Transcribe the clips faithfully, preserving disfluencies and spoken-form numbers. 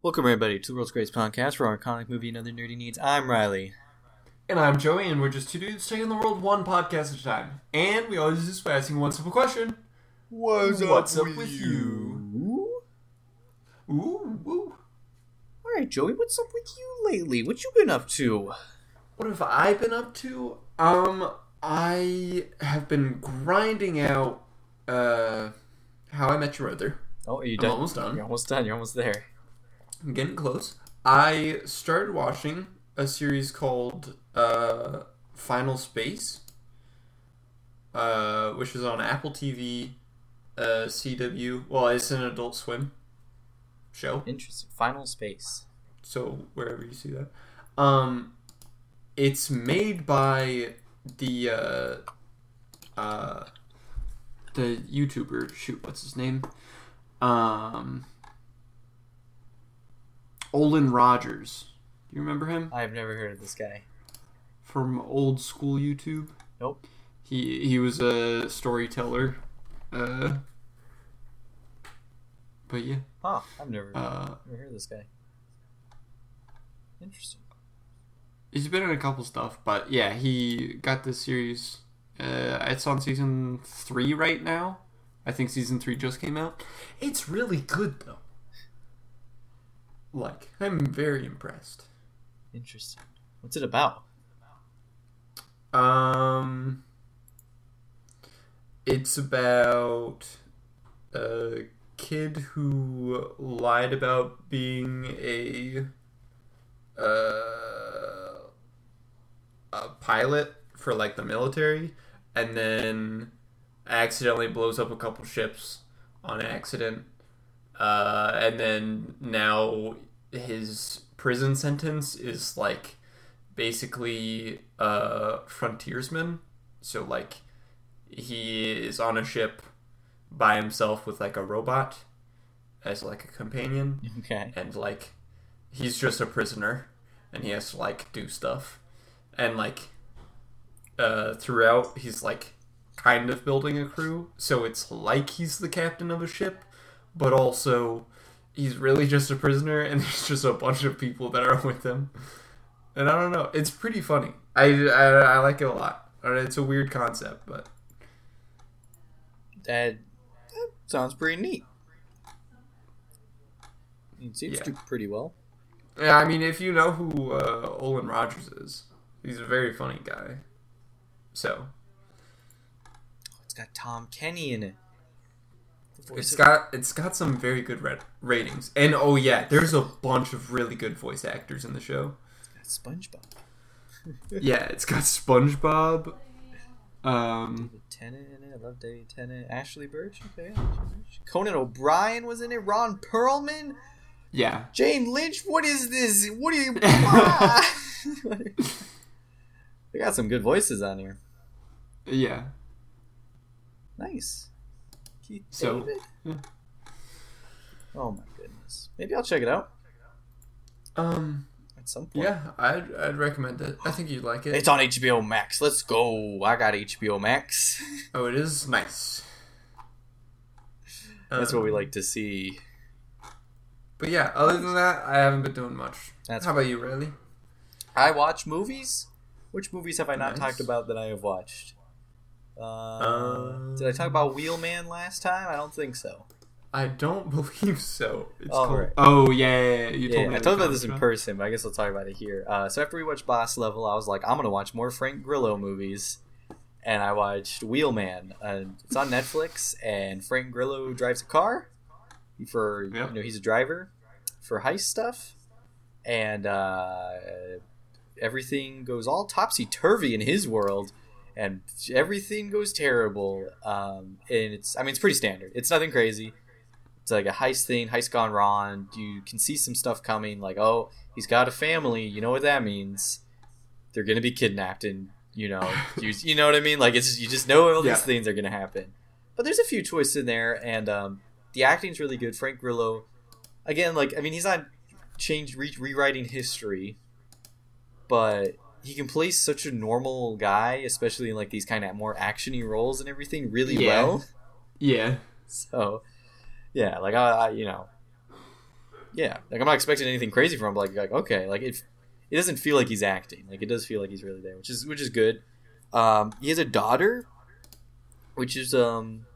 Welcome, everybody, to the World's Greatest Podcast for our iconic movie and other nerdy needs. I'm Riley. And I'm Joey, and we're just two dudes taking the world one podcast at a time. And we always do this by asking one simple question. What's, What's up, up with you? you? Ooh, ooh. All right, Joey, what's up with you lately? What you been up to? What have I been up to? Um, I have been grinding out, uh, How I Met Your Mother. Oh, are you done? I'm almost done. You're almost done. You're almost there. I'm getting close. I started watching a series called uh, Final Space, uh, which is on Apple T V, uh, C W. Well, it's an Adult Swim show. Interesting. Final Space. So, wherever you see that. Um, it's made by the, uh, uh, the YouTuber, shoot, what's his name? Um... Olin Rogers. Do you remember him? I've never heard of this guy. From old school YouTube? Nope. He he was a storyteller. Uh, but yeah. Huh. I've never, uh, never heard of this guy. Interesting. He's been in a couple stuff, but yeah, he got this series. Uh, it's on season three right now. I think season three just came out. It's really good, though. Like, I'm very impressed. Interesting. What's it about? Um, it's about a kid who lied about being a uh a pilot for like the military, and then accidentally blows up a couple ships on accident. Uh, and then now his prison sentence is, like, basically a frontiersman. So, like, he is on a ship by himself with, like, a robot as, like, a companion. Okay. And, like, he's just a prisoner, and he has to, like, do stuff. And, like, uh, throughout, he's, like, kind of building a crew. So it's like he's the captain of a ship. But also, he's really just a prisoner, and there's just a bunch of people that are with him. And I don't know. It's pretty funny. I, I, I like it a lot. It's a weird concept, but... That, that sounds pretty neat. It seems yeah. to pretty well. Yeah, I mean, if you know who uh, Olin Rogers is, he's a very funny guy. So. Oh, it's got Tom Kenny in it. It's got it's got some very good red ratings. And oh yeah, there's a bunch of really good voice actors in the show. It's got SpongeBob. Yeah, it's got SpongeBob. Um, David Tennant in it. I love David Tennant. Ashley Burch. Okay, Conan O'Brien was in it. Ron Perlman. Yeah. Jane Lynch. What is this? What are you? They got some good voices on here. Yeah. Nice. Keith so, David? Yeah. Oh my goodness! Maybe I'll check it out. Um, at some point. Yeah, I'd I'd recommend it. I think you'd like it. It's on H B O Max. Let's go! I got H B O Max. Oh, it is nice. That's um, what we like to see. But yeah, other than that, I haven't been doing much. That's How cool. about you, Riley? I watch movies. Which movies have I not nice. talked about that I have watched? Uh, um, did I talk about Wheelman last time? I don't think so. I don't believe so. It's oh, called... right. oh yeah, yeah, yeah. You told yeah, me. I told about this in person, but I guess I'll talk about it here. Uh, so after we watched Boss Level, I was like, I'm gonna watch more Frank Grillo movies, and I watched Wheelman. Uh, it's on Netflix, and Frank Grillo drives a car for yep. you know he's a driver for heist stuff, and uh, everything goes all topsy turvy in his world. And everything goes terrible, um, and it's—I mean—it's pretty standard. It's nothing crazy. It's like a heist thing, heist gone wrong. You can see some stuff coming, like, oh, he's got a family. You know what that means? They're gonna be kidnapped, and you know, you, you know what I mean. Like, it's just, you just know all these yeah. things are gonna happen. But there's a few twists in there, and um, the acting's really good. Frank Grillo, again, like, I mean, he's not changed re- rewriting history, but. He can play such a normal guy, especially in like these kind of more actiony roles and everything, really yeah. well. Yeah. So, yeah, like I, I, you know, Yeah, like I'm not expecting anything crazy from him. Like, like okay, like it, it doesn't feel like he's acting. Like it does feel like he's really there, which is which is good. Um, he has a daughter, which is um,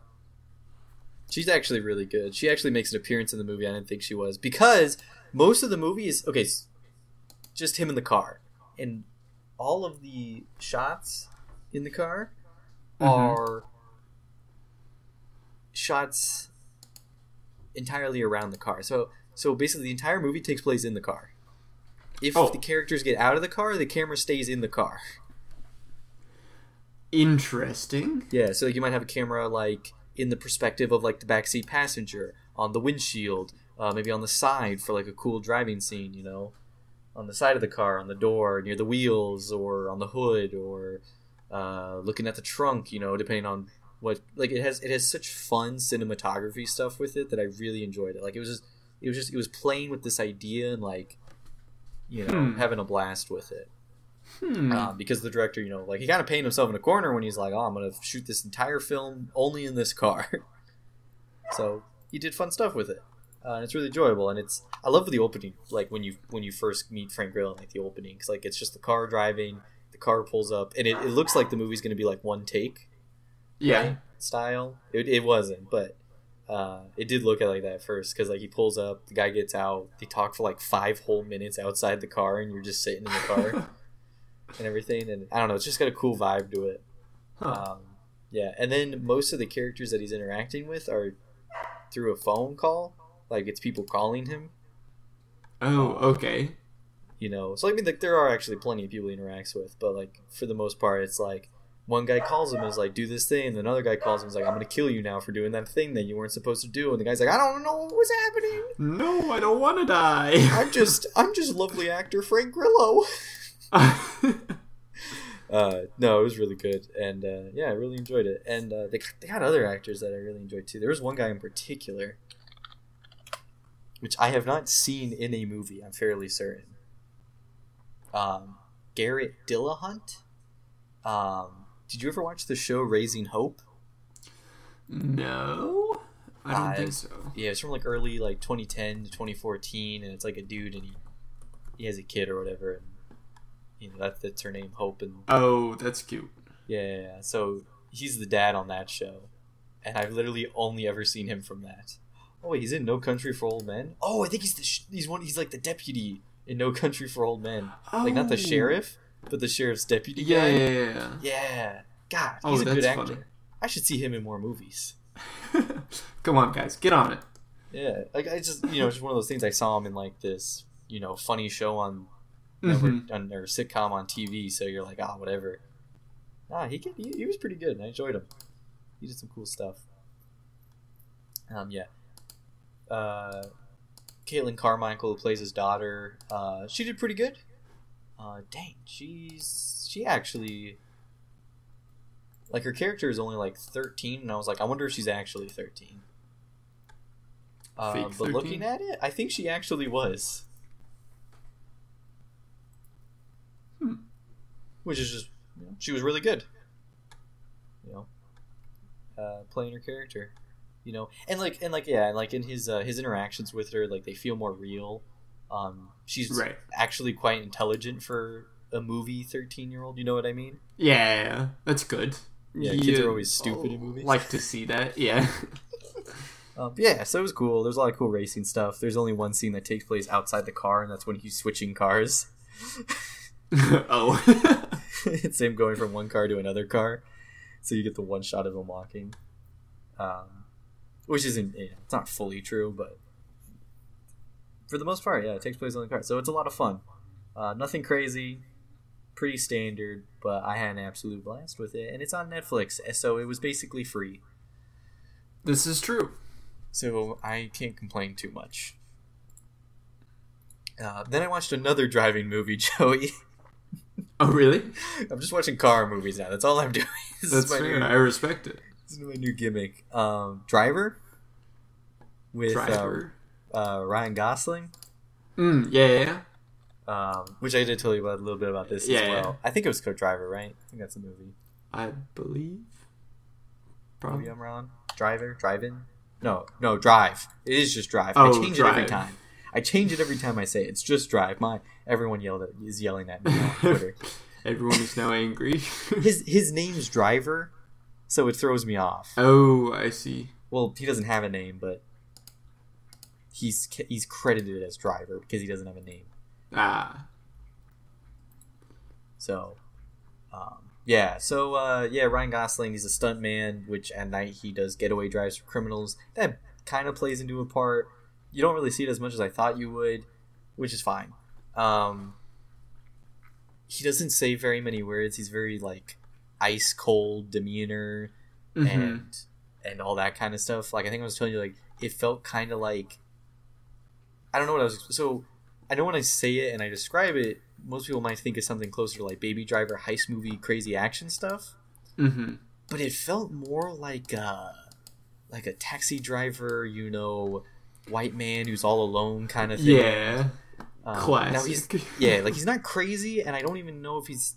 she's actually really good. She actually makes an appearance in the movie. I didn't think she was, because most of the movie is okay, just him in the car, and all of the shots in the car are mm-hmm. shots entirely around the car. So. So basically the entire movie takes place in the car. If oh. the characters get out of the car, the camera stays in the car. Interesting. Yeah, so you might have a camera like in the perspective of like the backseat passenger, on the windshield, uh, maybe on the side for like a cool driving scene, you know, on the side of the car, on the door, near the wheels, or on the hood, or uh, looking at the trunk, you know, depending on what. Like it has it has such fun cinematography stuff with it that I really enjoyed it. Like it was just It was just it was playing with this idea and like, you know, hmm. having a blast with it. Hmm. Um, because the director, you know, like he kind of painted himself in a corner when he's like, "Oh, I'm gonna shoot this entire film only in this car." So he did fun stuff with it, uh, and it's really enjoyable. And it's I love the opening, like when you when you first meet Frank Grillo, like the opening, because like it's just the car driving, the car pulls up, and it, it looks like the movie's gonna be like one take, yeah, right? Style. It it wasn't, but. Uh, it did look like that at first, because like he pulls up, the guy gets out, they talk for like five whole minutes outside the car, and you're just sitting in the car and everything. And I don't know, it's just got a cool vibe to it. Huh. Um, yeah, and then most of the characters that he's interacting with are through a phone call, like it's people calling him. Oh, okay. You know, so I mean, like there are actually plenty of people he interacts with, but like for the most part, it's like. One guy calls him and is like, do this thing. And another guy calls him and is like, I'm going to kill you now for doing that thing that you weren't supposed to do. And the guy's like, I don't know what was happening. No, I don't want to die. I'm just I'm just lovely actor Frank Grillo. uh, no, it was really good. And uh, yeah, I really enjoyed it. And uh, they, they had other actors that I really enjoyed too. There was one guy in particular, which I have not seen in a movie, I'm fairly certain. Um, Garrett Dillahunt. Um. Did you ever watch the show Raising Hope? No, I don't uh, think so. Yeah, it's from like early like twenty ten to twenty fourteen, and it's like a dude and he, he has a kid or whatever, and you know that that's her name, Hope. And oh, that's cute. Yeah, yeah. So he's the dad on that show, and I've literally only ever seen him from that. Oh wait, he's in No Country for Old Men. Oh, I think he's the sh- he's one he's like the deputy in No Country for Old Men, oh. like not the sheriff. But the sheriff's deputy yeah, guy. Yeah, yeah, yeah. God, he's oh, a good actor. Funny. I should see him in more movies. Come on, guys, get on it. Yeah, like I just, you know, it's just one of those things. I saw him in like this, you know, funny show on, mm-hmm. on or sitcom on T V. So you're like, ah, oh, whatever. Ah, he could, he, he was pretty good. And I enjoyed him. He did some cool stuff. Um, yeah. Uh, Caitlin Carmichael, who plays his daughter, uh, she did pretty good. Uh, dang, she's she actually like her character is only like thirteen, and I was like, I wonder if she's actually thirteen. Uh, Fake thirteen? But looking at it, I think she actually was, hmm. which is just you know, she was really good, you know, uh, playing her character, you know, and like and like yeah, and like in his uh, his interactions with her, like they feel more real. Um, she's right. actually quite intelligent for a movie thirteen-year-old, you know what I mean? Yeah, yeah, that's good. Yeah, you kids are always stupid oh, in movies. Like to see that, yeah. um, yeah, so it was cool. There's a lot of cool racing stuff. There's only one scene that takes place outside the car, and that's when he's switching cars. oh. It's him going from one car to another car, so you get the one shot of him walking. Um, which isn't, you know, it's not fully true, but for the most part, yeah, it takes place on the car, so it's a lot of fun. Uh, nothing crazy, pretty standard, but I had an absolute blast with it, and it's on Netflix, so it was basically free. This is true, so I can't complain too much. Uh, then I watched another driving movie, Joey. Oh, really? I'm just watching car movies now. That's all I'm doing. This That's fair. New, I respect it. This is my new gimmick. Um, Driver with. Driver. Uh, Uh, Ryan Gosling, mm, yeah, yeah, yeah. Um, which I did tell you about a little bit about this yeah, as well. Yeah. I think it was Co-Driver, right? I think that's a movie. I believe. Probably I'm wrong. Driver, Drive-In. No, no, Drive. It is just Drive. Oh, I change Drive. It every time. I change it every time I say it. It's just Drive. My everyone yelled at, is yelling at me on Twitter. Everyone is now angry. his his name's Driver, so it throws me off. Oh, I see. Well, he doesn't have a name, but he's he's credited as Driver because he doesn't have a name. Ah. So, um, yeah. So, uh, yeah, Ryan Gosling is a stuntman, which at night he does getaway drives for criminals. That kind of plays into a part. You don't really see it as much as I thought you would, which is fine. Um, he doesn't say very many words. He's very, like, ice cold demeanor mm-hmm. and and all that kind of stuff. Like, I think I was telling you, like, it felt kind of like... I don't know what I was... So, I know when I say it and I describe it, most people might think of something closer to, like, Baby Driver, heist movie, crazy action stuff. Mm-hmm. But it felt more like a, like a taxi driver, you know, white man who's all alone kind of thing. Yeah. Um, Classic. Now he's, yeah, like, he's not crazy, and I don't even know if he's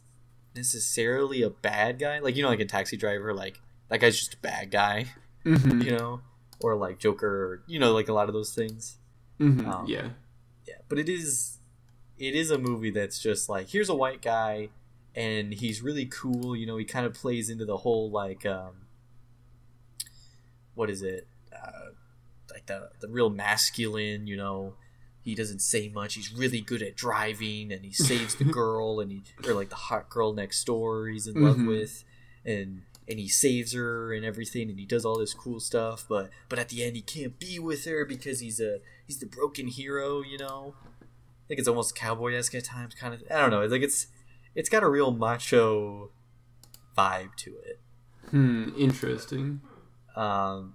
necessarily a bad guy. Like, you know, like a taxi driver, like, that guy's just a bad guy, mm-hmm. you know? Or, like, Joker, or, you know, like, a lot of those things. Mm-hmm. Um, yeah. Yeah, but it is... it is a movie that's just like, here's a white guy and he's really cool. You know, he kind of plays into the whole, like, um, what is it? Uh, like the, the real masculine, you know, he doesn't say much. He's really good at driving and he saves the girl and he, or like the hot girl next door he's in mm-hmm. love with and, and he saves her and everything. And he does all this cool stuff, but, but at the end he can't be with her because he's a, he's the broken hero, you know? I think it's almost cowboy-esque at times, kind of. I don't know. It's like it's, it's got a real macho vibe to it. Hmm. Interesting. Um,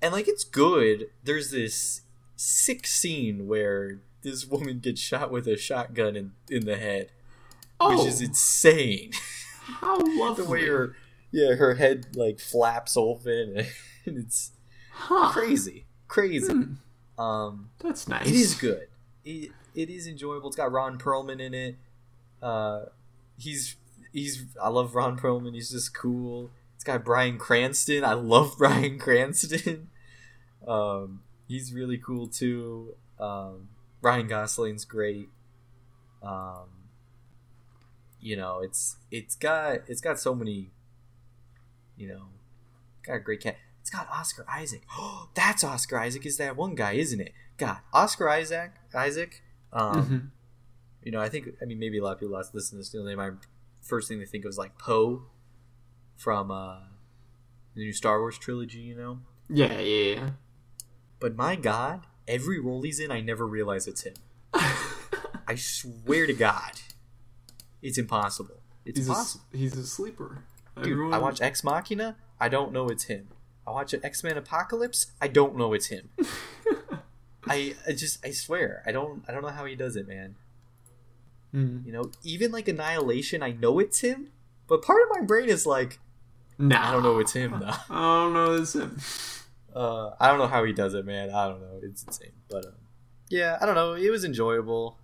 and like it's good. There's this sick scene where this woman gets shot with a shotgun in, in the head, oh. which is insane. How lovely! The way her, yeah, her head like flaps open, and it's huh. crazy, crazy. Hmm. Um, that's nice. It is good. It, It is enjoyable. It's got Ron Perlman in it. Uh, he's he's. I love Ron Perlman. He's just cool. It's got Bryan Cranston. I love Bryan Cranston. um, he's really cool too. Um, Ryan Gosling's great. Um, you know, it's it's got it's got so many. You know, got a great cat. It's got Oscar Isaac. Oh, that's Oscar Isaac. Is that one guy? Isn't it? God, Oscar Isaac. Isaac. Um, mm-hmm. You know, I think, I mean, maybe a lot of people listen to this, you know, they might, first thing they think of is like Poe from uh, the new Star Wars trilogy, you know? Yeah, yeah, yeah. But my God, every role he's in, I never realize it's him. I swear to God, it's impossible. It's he's impossible. A, he's a sleeper. Dude, Everyone... I watch Ex Machina, I don't know it's him. I watch X-Men Apocalypse, I don't know it's him. I, I just I swear I don't I don't know how he does it, man. Mm. You know, even like Annihilation, I know it's him, but part of my brain is like, nah, I don't know it's him though. I don't know it's him. Uh, I don't know how he does it, man. I don't know, it's insane. But um, yeah, I don't know. It was enjoyable.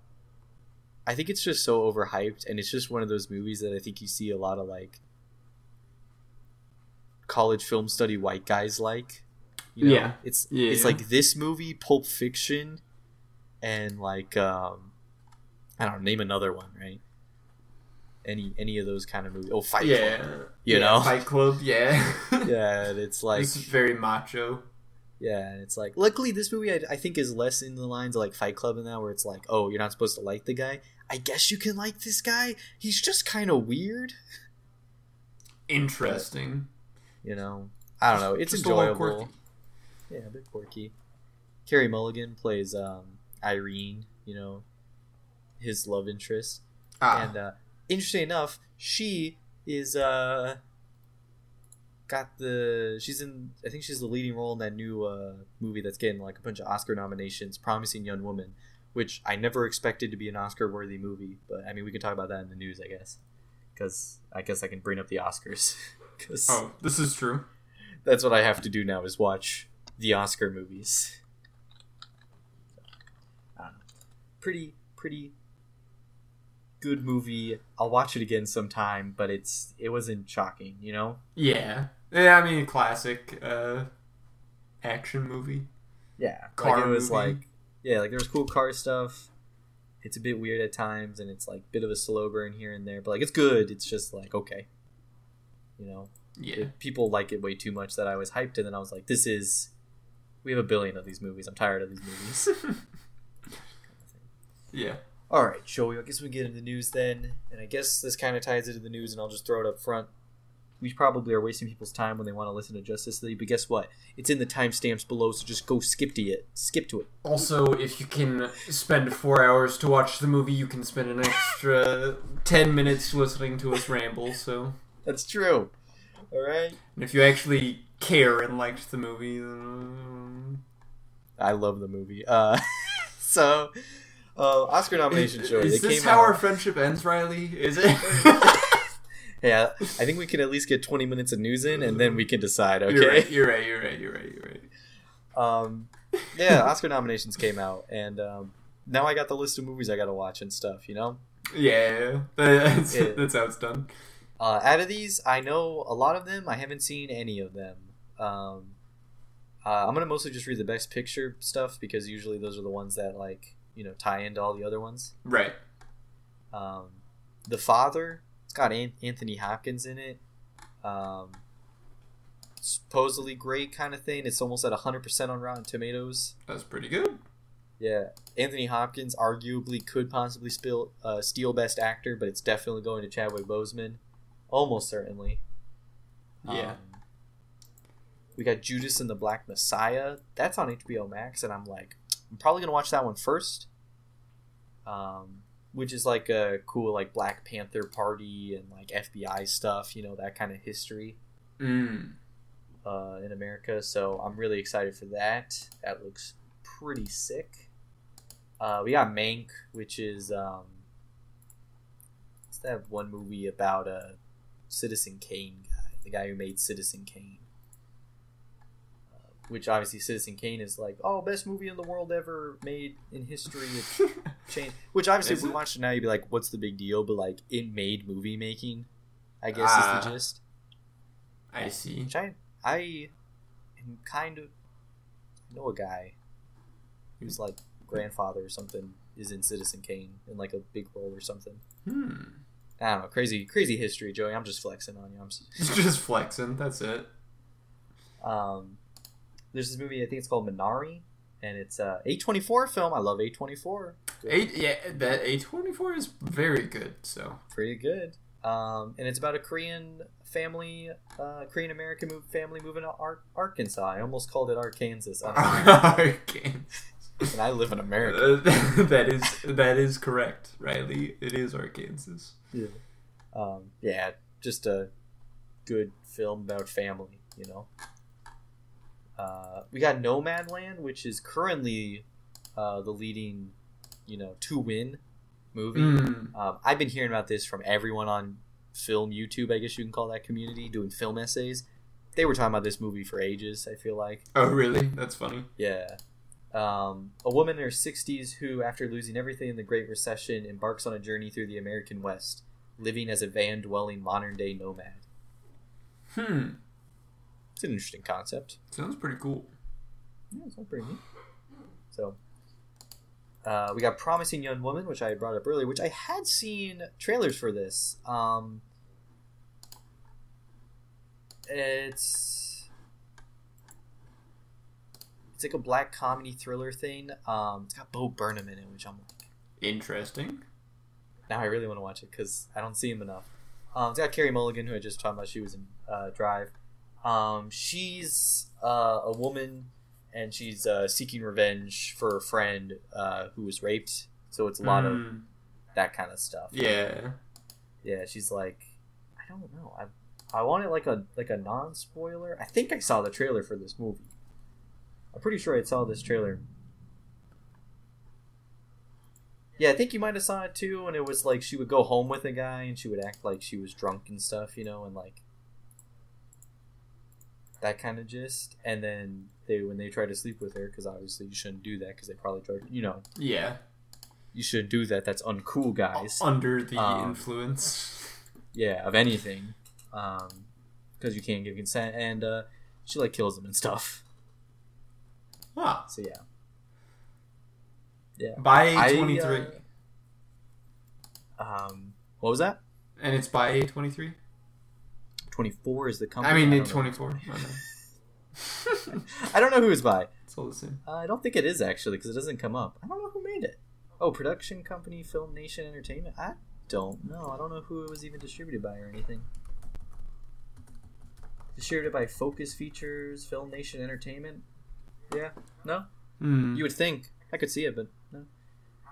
I think it's just so overhyped, and it's just one of those movies that I think you see a lot of like college film study white guys like. You know, yeah, it's yeah, it's yeah. like this movie, Pulp Fiction, and like um, I don't know, name another one, right? Any any of those kind of movies? Oh, Fight yeah. Club, you yeah, know, Fight Club, yeah, yeah. It's like it's very macho. Yeah, and it's like luckily this movie I, I think is less in the lines of like Fight Club and that where it's like, oh, you're not supposed to like the guy. I guess you can like this guy. He's just kind of weird. Interesting. But, you know, I don't know. It's just enjoyable. Yeah, a bit quirky. Carey Mulligan plays um, Irene, you know, his love interest. Ah. And uh, interesting enough, she is uh, got the. She's in. I think she's the leading role in that new uh, movie that's getting like a bunch of Oscar nominations, Promising Young Woman, which I never expected to be an Oscar-worthy movie. But I mean, we can talk about that in the news, I guess, because I guess I can bring up the Oscars. Oh, this is true. That's what I have to do now is watch the Oscar movies. I don't know. Pretty, pretty good movie. I'll watch it again sometime, but it's it wasn't shocking, you know? Yeah. Yeah, I mean, classic uh, action movie. Yeah. Car like it was movie. like, yeah, like there's cool car stuff. It's a bit weird at times, and it's like a bit of a slow burn here and there, but like it's good. It's just like, okay, you know, yeah. It, people like it way too much that I was hyped, and then I was like, this is, we have a billion of these movies. I'm tired of these movies. kind of yeah. All right, shall we? I guess we get into the news then, and I guess this kind of ties into the news, and I'll just throw it up front. We probably are wasting people's time when they want to listen to Justice League, but guess what? It's in the timestamps below, so just go skip to it. Skip to it. Also, if you can spend four hours to watch the movie, you can spend an extra ten minutes listening to us ramble, so... That's true. All right? And if you actually care and liked the movie, then... I love the movie. Uh, so, uh, Oscar nomination show. Is, is this how out... our friendship ends, Riley? Is it? Yeah, I think we can at least get twenty minutes of news in, and then we can decide, okay? You're right, you're right, you're right, you're right, you're right. Um, yeah, Oscar nominations came out, and um, now I got the list of movies I gotta watch and stuff, you know? Yeah, that's, it, that's how it's done. Uh, out of these, I know a lot of them. I haven't seen any of them. Um, uh, I'm gonna mostly just read the Best Picture stuff, because usually those are the ones that, like, you know, tie into all the other ones. Right. Um, The Father... got Anthony Hopkins in it, um supposedly great kind of thing. It's almost at one hundred percent on Rotten Tomatoes. That's pretty good. Yeah, Anthony Hopkins arguably could possibly spill uh steal Best Actor, but it's definitely going to Chadwick Boseman, almost certainly. Yeah. Um, we got Judas and the Black Messiah. That's on H B O Max, and I'm like, I'm probably gonna watch that one first, um which is like a cool like Black Panther party and like F B I stuff, you know, that kind of history mm. uh, in America. So I'm really excited for that. That looks pretty sick. Uh, we got Mank, which is um, what's that one movie about a Citizen Kane guy, the guy who made Citizen Kane. Uh, which obviously Citizen Kane is like, oh, best movie in the world ever made in history. Change, which obviously, is if we watched it now, you'd be like, "What's the big deal?" But like, it made movie making, I guess, uh, is the gist. I see. Which I, I am kind of know a guy who's like grandfather or something is in Citizen Kane in like a big role or something. Hmm. I don't know. Crazy, crazy history, Joey. I'm just flexing on you. I'm just, just flexing. That's it. Um, there's this movie. I think it's called Minari. And it's a A twenty-four film. I love A twenty-four. Eight, yeah, that A twenty-four is very good. So pretty good. Um, and it's about a Korean family, uh, Korean American move, family moving to Ar- Arkansas. I almost called it Arkansas. Arkansas. And I live in America. Uh, that is that is correct, Riley. It is Arkansas. Yeah. Um, yeah. Just a good film about family, you know. Uh, we got Nomadland, which is currently uh, the leading, you know, to win movie. Mm. Um, I've been hearing about this from everyone on film YouTube, I guess you can call that community, doing film essays. They were talking about this movie for ages, I feel like. Oh, really? That's funny. Yeah. Um, a woman in her sixties who, after losing everything in the Great Recession, embarks on a journey through the American West, living as a van-dwelling modern-day nomad. Hmm. It's an interesting concept. Sounds pretty cool. Yeah, it sounds pretty neat. So, uh, we got Promising Young Woman, which I brought up earlier, which I had seen trailers for this. Um, it's it's like a black comedy thriller thing. Um, it's got Bo Burnham in it, which I'm like... Interesting. Now I really want to watch it, because I don't see him enough. Um, it's got Carey Mulligan, who I just talked about. She was in uh, Drive. Um, she's uh, a woman, and she's uh, seeking revenge for a friend uh, who was raped. So it's a lot mm. of that kind of stuff. Yeah, yeah. She's like, I don't know. I I want it like a like a non spoiler. I think I saw the trailer for this movie. I'm pretty sure I saw this trailer. Yeah, I think you might have saw it too. And it was like she would go home with a guy, and she would act like she was drunk and stuff, you know, and like. That kind of gist, and then they when they try to sleep with her, because obviously you shouldn't do that, because they probably try to, you know. Yeah. You shouldn't do that. That's uncool, guys. Under the um, influence. Yeah, of anything, because um, you can't give consent, and uh, she like kills them and stuff. Huh. So yeah. Yeah. By eight twenty-three. Uh, um, what was that? And it's by eight twenty-three? twenty-four is the company. I mean, I eight twenty-four. I, I don't know who it's by. It's all the same. Uh, I don't think it is, actually, because it doesn't come up. I don't know who made it. Oh, production company Film Nation Entertainment? I don't know. I don't know who it was even distributed by or anything. Distributed by Focus Features, Film Nation Entertainment? Yeah. No? Mm. You would think. I could see it, but no.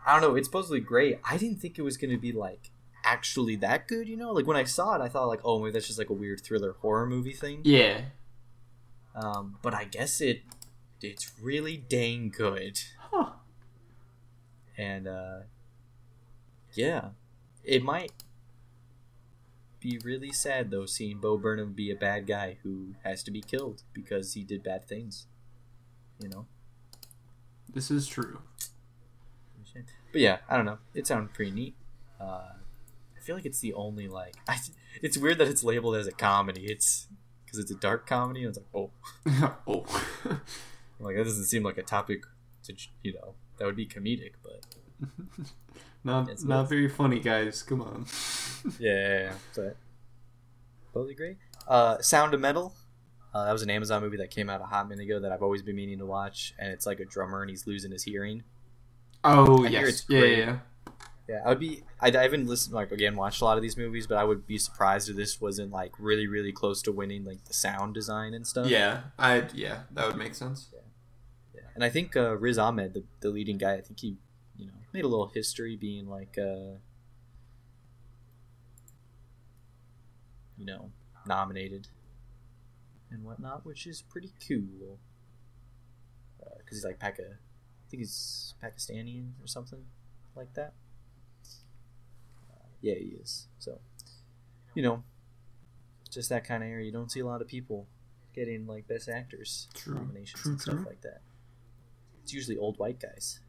I don't know. It's supposedly great. I didn't think it was going to be, like, actually that good, you know? Like, when I saw it, I thought, like, oh, maybe that's just, like, a weird thriller horror movie thing. Yeah. Um, but I guess it it's really dang good. Huh. And, uh, yeah. It might be really sad, though, seeing Bo Burnham be a bad guy who has to be killed because he did bad things, you know? This is true. But yeah, I don't know. It sounded pretty neat. Uh, I feel like it's the only, like... I, it's weird that it's labeled as a comedy. It's... Because it's a dark comedy, and it's like, oh. oh. Like, that doesn't seem like a topic to, you know... That would be comedic, but... Not it's not very funny, guys. Come on. yeah, yeah, yeah, but totally great. Uh, Sound of Metal. Uh, that was an Amazon movie that came out a hot minute ago that I've always been meaning to watch, and it's like a drummer and he's losing his hearing. Oh I yes, it's yeah, yeah, yeah. Yeah, I would be. I, I haven't listened, like again, watched a lot of these movies, but I would be surprised if this wasn't like really, really close to winning, like the sound design and stuff. Yeah, I yeah, that would make sense. Yeah, yeah. And I think uh, Riz Ahmed, the, the leading guy, I think he. You know, made a little history being like, uh, you know, nominated and whatnot, which is pretty cool. Because uh, he's like Paka, I think he's Pakistani or something like that. Uh, yeah, he is. So, you know, just that kind of area. You don't see a lot of people getting like best actors true. nominations true, and stuff true. like that. It's usually old white guys.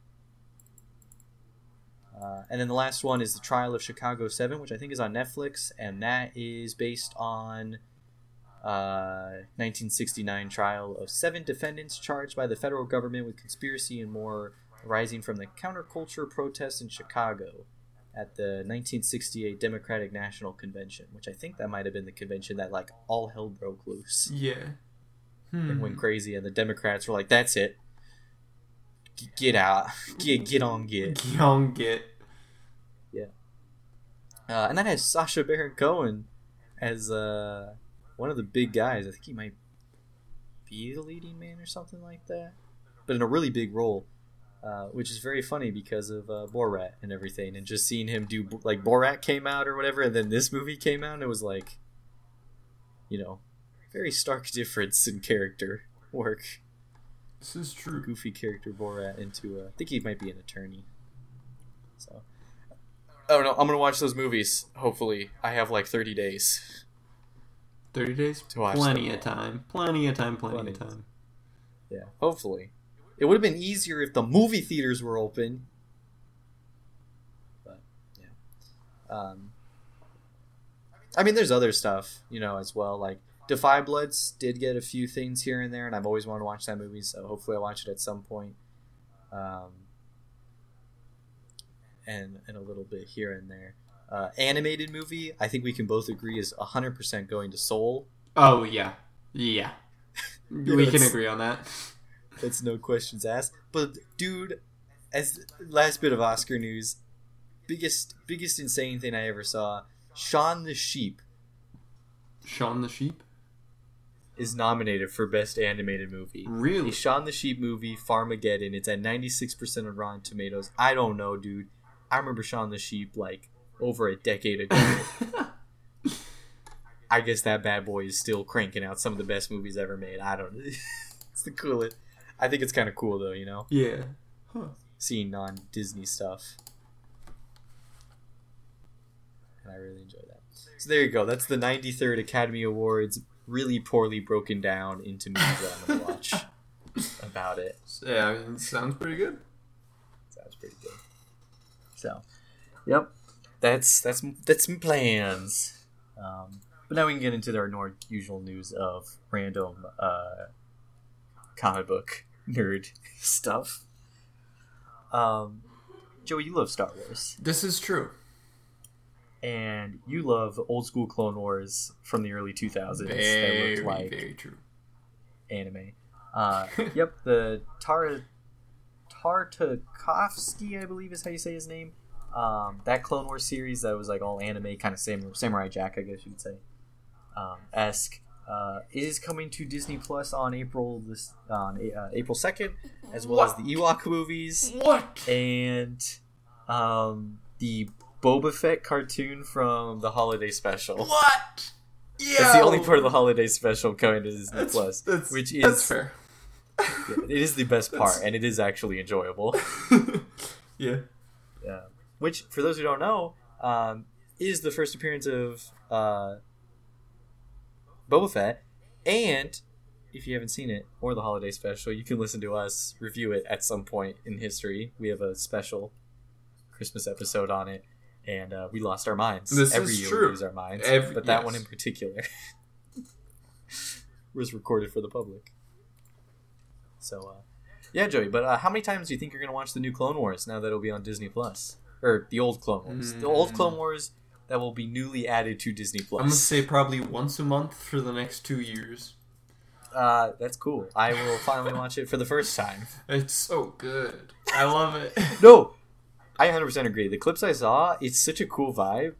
Uh, and then the last one is The Trial of Chicago seven, which I think is on Netflix, and that is based on uh, nineteen sixty-nine trial of seven defendants charged by the federal government with conspiracy and more arising from the counterculture protests in Chicago at the nineteen sixty-eight Democratic National Convention, which I think that might have been the convention that, like, all hell broke loose. Yeah. Hmm. And went crazy, and the Democrats were like, that's it. Get out. Get get on get. Get on get. Yeah. Uh, and that has Sacha Baron Cohen as uh, one of the big guys. I think he might be the leading man or something like that. But in a really big role, uh, which is very funny because of uh, Borat and everything. And just seeing him do, like, Borat came out or whatever, and then this movie came out, and it was like, you know, very stark difference in character work. This is true. Goofy character Borat into a... I think he might be an attorney. So, oh no, I'm gonna watch those movies. Hopefully, I have like thirty days. Thirty days? To watch plenty them. of time. Plenty of time. Plenty, plenty of time. Yeah. Hopefully, it would have been easier if the movie theaters were open. But yeah, um, I mean, there's other stuff, you know, as well, like. Defy Bloods did get a few things here and there, and I've always wanted to watch that movie, so hopefully I watch it at some point. Um, and, and a little bit here and there. Uh, animated movie, I think we can both agree, is one hundred percent going to Soul. Oh, yeah. Yeah. We can agree on that. That's no questions asked. But, dude, as last bit of Oscar news, biggest biggest insane thing I ever saw, Shaun the Sheep. Shaun the Sheep? Is nominated for Best Animated Movie. Really? The Shaun the Sheep movie, Farmageddon. It's at ninety-six percent of Rotten Tomatoes. I don't know, dude. I remember Shaun the Sheep, like, over a decade ago. I guess that bad boy is still cranking out some of the best movies ever made. I don't know. It's the coolest. I think it's kind of cool, though, you know? Yeah. Huh. Seeing non-Disney stuff. And I really enjoy that. So there you go. That's the ninety-third Academy Awards, really poorly broken down into movies that I'm going to watch about it. Yeah, I mean, sounds pretty good. Sounds pretty good. So, yep. That's that's that's some plans. Um, but now we can get into our more usual news of random uh, comic book nerd stuff. Um, Joey, you love Star Wars. This is true. And you love old school Clone Wars from the early two thousands. Very, that looked like very true. Anime. Uh, yep, the Tara Tartakovsky, I believe is how you say his name. Um, that Clone Wars series that was like all anime, kind of Sam, Samurai Jack, I guess you'd say, um, esque, uh, is coming to Disney Plus on April this on uh, April second, as well what? as the Ewok movies, what and um, the Boba Fett cartoon from the holiday special. What? Yeah, that's the only part of the holiday special coming to Disney that's, Plus, that's, which is that's fair. Yeah, it is the best part, and it is actually enjoyable. yeah, yeah. Which, for those who don't know, um, is the first appearance of uh, Boba Fett. And if you haven't seen it or the holiday special, you can listen to us review it at some point in history. We have a special Christmas episode on it, and uh, we lost our minds. This Every is year true. we lose our minds, Every, but that yes. one in particular was recorded for the public. So, uh, yeah, Joey, but uh, how many times do you think you're going to watch the new Clone Wars now that it'll be on Disney Plus? Or the old Clone Wars. Mm. The old Clone Wars that will be newly added to Disney Plus. I'm going to say probably once a month for the next two years. Uh, that's cool. I will finally watch it for the first time. It's so good. I love it. No, I one hundred percent agree. The clips I saw, it's such a cool vibe.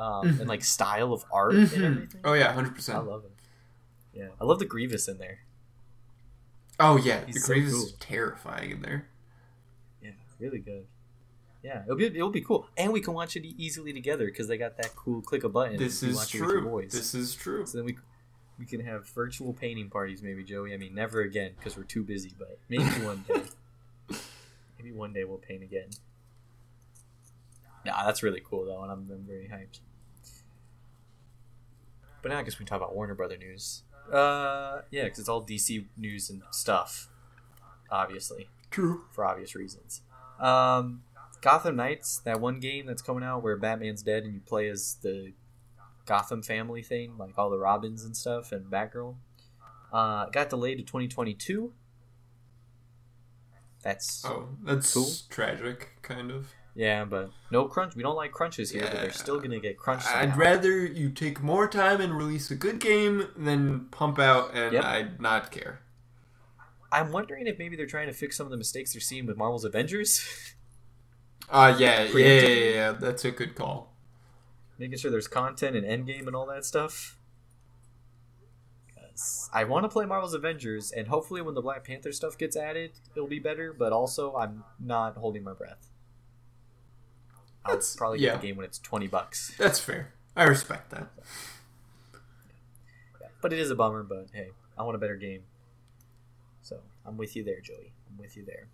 Um, mm-hmm. And like style of art mm-hmm. and everything. Oh yeah, one hundred percent. I love it. Yeah, I love the Grievous in there. Oh yeah, He's the so Grievous cool. is terrifying in there. Yeah, really good. Yeah, it'll be it'll be cool, and we can watch it easily together because they got that cool click a button. This is true. Boys. This is true. So then we we can have virtual painting parties, maybe, Joey. I mean, never again because we're too busy, but maybe one day, maybe one day we'll paint again. Nah, that's really cool though, and I'm, I'm very hyped. But now I guess we can talk about Warner Brother news. Uh, yeah, because it's all D C news and stuff, obviously. True. For obvious reasons. Um. Gotham Knights, that one game that's coming out where Batman's dead and you play as the Gotham family thing, like all the Robins and stuff and Batgirl, uh, got delayed to twenty twenty-two. That's oh, that's cool. Tragic, kind of. Yeah, but no crunch. We don't like crunches here, yeah. But they're still gonna get crunched. I'd rather you take more time and release a good game than pump out and yep. I'd not care. I'm wondering if maybe they're trying to fix some of the mistakes they're seeing with Marvel's Avengers. Uh, yeah, yeah, yeah, yeah, yeah, that's a good call. Making sure there's content and endgame and all that stuff. I want to play Marvel's Avengers, and hopefully when the Black Panther stuff gets added, it'll be better, but also I'm not holding my breath. I'll that's, probably yeah. get the game when it's twenty bucks. That's fair. I respect that. But it is a bummer, but hey, I want a better game. So, I'm with you there, Joey. I'm with you there.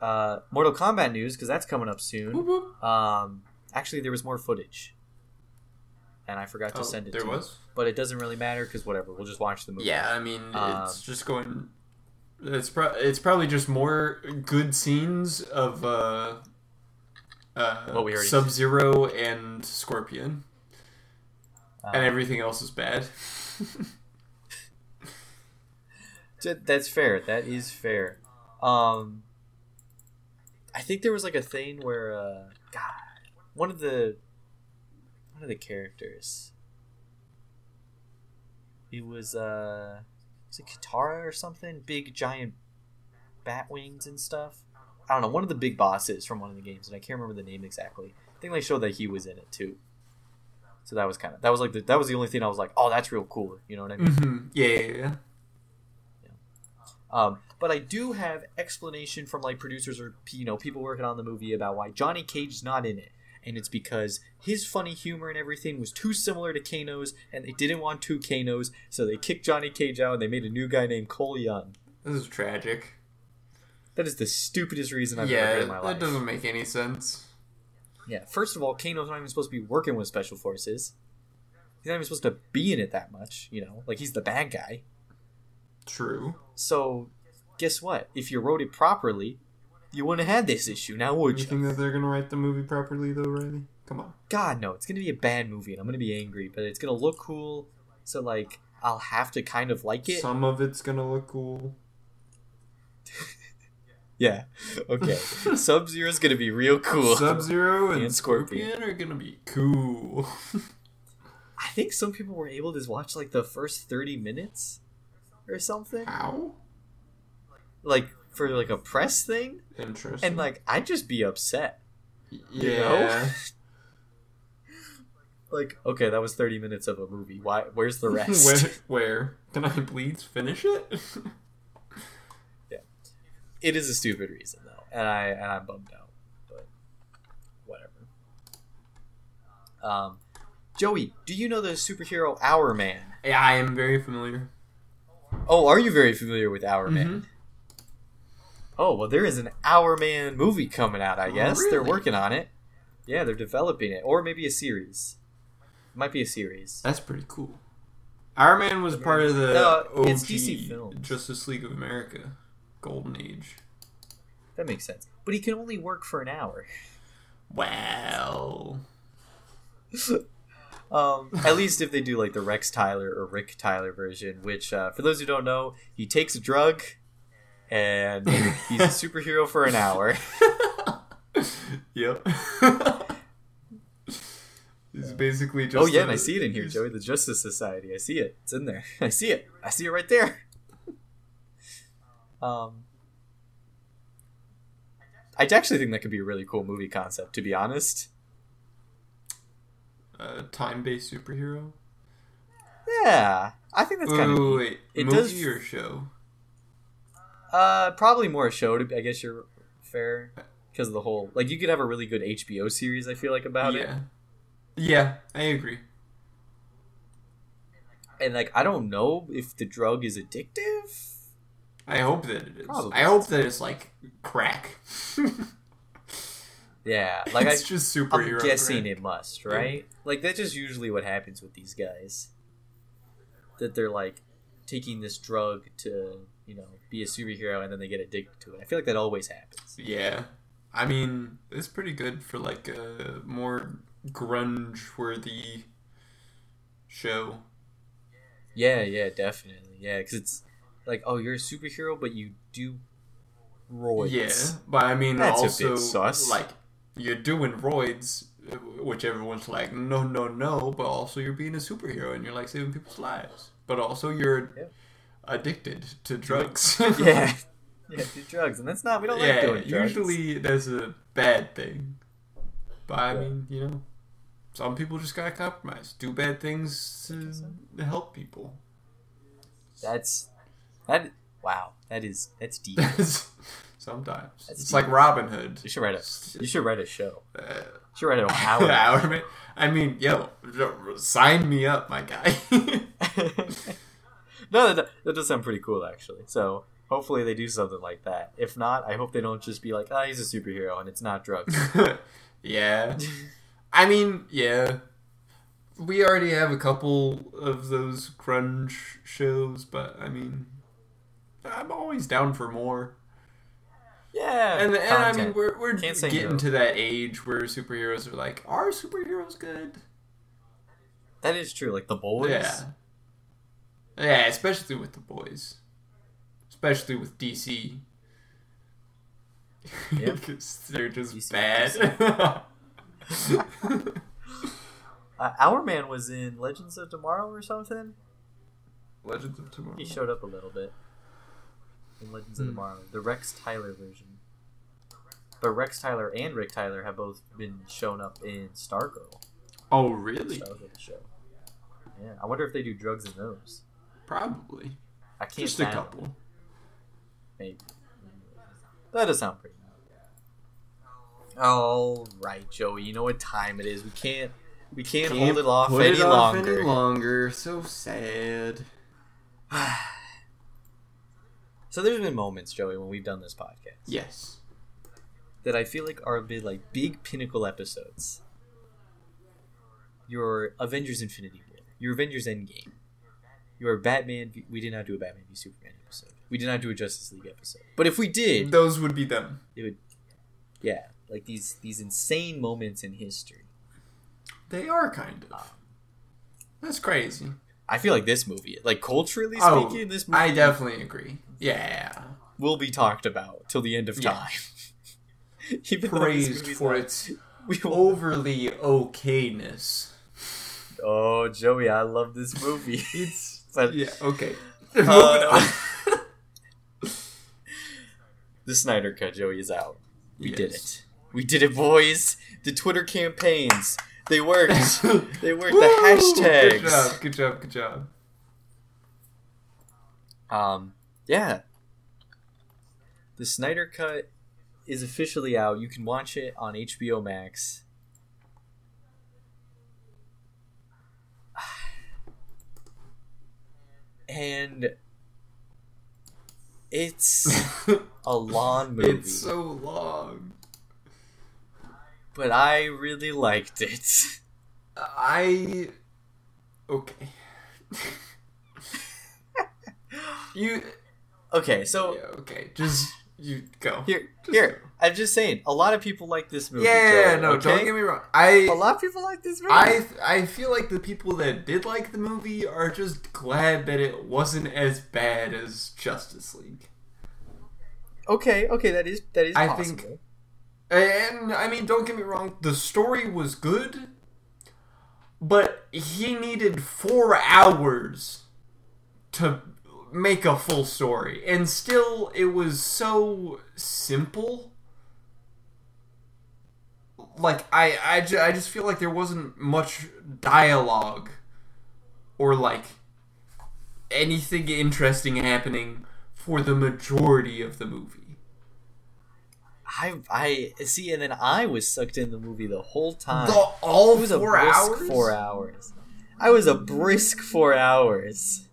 Uh, Mortal Kombat news, because that's coming up soon. Whoop, whoop. Um, actually, there was more footage, and I forgot to oh, send it there to was? you. But it doesn't really matter, because whatever, we'll just watch the movie. Yeah, I mean, um, it's just going... It's, pro- it's probably just more good scenes of uh, uh, well, we already Sub-Zero and Scorpion, um, and everything else is bad. That's fair. That is fair. Um... I think there was like a thing where, uh, God, one of the, one of the characters, it was, uh, was it Katara or something? Big giant bat wings and stuff. I don't know. One of the big bosses from one of the games, and I can't remember the name exactly. I think they showed that he was in it too. So that was kind of that was like the, that was the only thing I was like, oh, that's real cool. You know what I mean? Mm-hmm. Yeah, yeah, yeah. Um, but I do have explanation from like producers or you know people working on the movie about why Johnny Cage's not in it, and it's because his funny humor and everything was too similar to Kano's, and they didn't want two Kano's, so they kicked Johnny Cage out and they made a new guy named Cole Young. This is tragic. That is the stupidest reason I've yeah, ever heard in my life. That doesn't make any sense. Yeah, first of all, Kano's not even supposed to be working with Special Forces. He's not even supposed to be in it that much, you know, like he's the bad guy. True. So, guess what? If you wrote it properly, you wouldn't have had this issue. Now would you? You think that they're going to write the movie properly, though, Riley? Come on. God, no. It's going to be a bad movie, and I'm going to be angry, but it's going to look cool, so, like, I'll have to kind of like it. Some of it's going to look cool. Yeah. Okay. Sub-Zero is going to be real cool. Sub-Zero and, and Scorpion. Scorpion are going to be cool. I think some people were able to watch like the first thirty minutes or something. How? Like for like a press thing? Interesting. And like I'd just be upset. Yeah. You know? Like, okay, that was thirty minutes of a movie. Why? Where's the rest? where, where? Can I please finish it? It is a stupid reason though, and I and I'm bummed out, but whatever. Um, Joey, do you know the superhero Hourman? Yeah, I am very familiar. Oh, are you very familiar with Hourman? Mm-hmm. Oh well, there is an Hourman movie coming out. I guess oh, really? They're working on it. Yeah, they're developing it, or maybe a series. It might be a series. That's pretty cool. Hourman was part of the no, it's D C film. Justice League of America. Golden Age. That makes sense. But he can only work for an hour. Well. um, at least if they do like the Rex Tyler or Rick Tyler version, which uh, for those who don't know, he takes a drug and he's a superhero for an hour. Yep. It's basically just... Oh yeah, a, and I see it in here, Joey. The Justice Society. I see it. It's in there. I see it. I see it right there. Um, I actually think that could be a really cool movie concept, to be honest. Uh, time-based superhero? Yeah, I think that's kind of... Wait, wait, wait. Movie does... or show? Uh, probably more a show, to, I guess you're fair, because of the whole... Like, you could have a really good H B O series, I feel like, about yeah. it. Yeah, I agree. And, like, I don't know if the drug is addictive... I hope that it is. Probably. I hope that it's like crack. Yeah, like it's I, just superhero. I'm guessing crack. It must, right? Yeah. Like that's just usually what happens with these guys. That they're like taking this drug to, you know, be a superhero, and then they get addicted to it. I feel like that always happens. Yeah, I mean it's pretty good for like a more grunge-worthy show. Yeah, yeah, definitely. Yeah, because it's. Like, oh, you're a superhero, but you do roids. Yeah, but I mean, that's also, like, you're doing roids, which everyone's like, no, no, no, but also you're being a superhero, and you're, like, saving people's lives. But also you're yeah. addicted to drugs. yeah, yeah, to drugs, and that's not, we don't yeah, like doing drugs. Usually there's a bad thing. But, I yeah. mean, you know, some people just gotta compromise. Do bad things to, to help people. That's... That wow, that is that's deep. Sometimes that's it's deep. Like Robin Hood. You should write a you should write a show. Uh, you should write an hour. hour I mean, yo, sign me up, my guy. No, that, that does sound pretty cool, actually. So hopefully they do something like that. If not, I hope they don't just be like, ah, oh, he's a superhero and it's not drugs. Yeah, I mean, yeah. We already have a couple of those grunge shows, but I mean. I'm always down for more. Yeah, and, and I mean we're we're Can't getting no. to that age where superheroes are like, are superheroes good? That is true. Like the boys. Yeah. Yeah, especially with the boys, especially with D C. Yeah, because they're just D C bad. uh, Hourman was in Legends of Tomorrow or something. Legends of Tomorrow. He showed up a little bit. In Legends of mm. Tomorrow, the Rex Tyler version. But Rex Tyler and Rick Tyler have both been shown up in Stargirl. Oh, really? Stargirl show. Yeah, I wonder if they do drugs in those. Probably. I can't. Just a couple. Them. Maybe. That does sound pretty good. All right, Joey. You know what time it is. We can't. We can't, can't hold it off put any it off longer. Any longer. So sad. So there's been moments, Joey, when we've done this podcast. Yes. That I feel like are a bit like big pinnacle episodes. Your Avengers Infinity War. Your Avengers Endgame. Your Batman... V- we did not do a Batman v Superman episode. We did not do a Justice League episode. But if we did... Those would be them. It would, yeah. Like these, these insane moments in history. They are kind of. That's crazy. I feel like this movie, like culturally speaking, oh, this movie... I definitely agree. Yeah. Will be talked about till the end of yeah. time. Even praised for like, its we overly okayness. Oh, Joey, I love this movie. It's but, yeah, okay. Uh, the Snyder Cut, Joey, is out. We yes. did it. We did it, boys. The Twitter campaigns. They worked. They worked. Woo! The hashtags. Good job. Good job. Good job. Um, yeah. The Snyder Cut is officially out. You can watch it on H B O Max. And it's a long movie. It's so long. But I really liked it. I... Okay. you... Okay, so... Yeah, okay, just... You go. Here, just here. Go. I'm just saying, a lot of people like this movie. Yeah, yeah, yeah no, okay? Don't get me wrong. I a lot of people like this movie. I I feel like the people that did like the movie are just glad that it wasn't as bad as Justice League. Okay, okay, that is that is I possible. Think, and I mean, don't get me wrong, the story was good, but he needed four hours to make a full story, and still it was so simple. Like I I, ju- I just feel like there wasn't much dialogue or like anything interesting happening for the majority of the movie. I I see, and then I was sucked in the movie the whole time. The, all it was four a brisk hours? Four hours. I was a brisk four hours.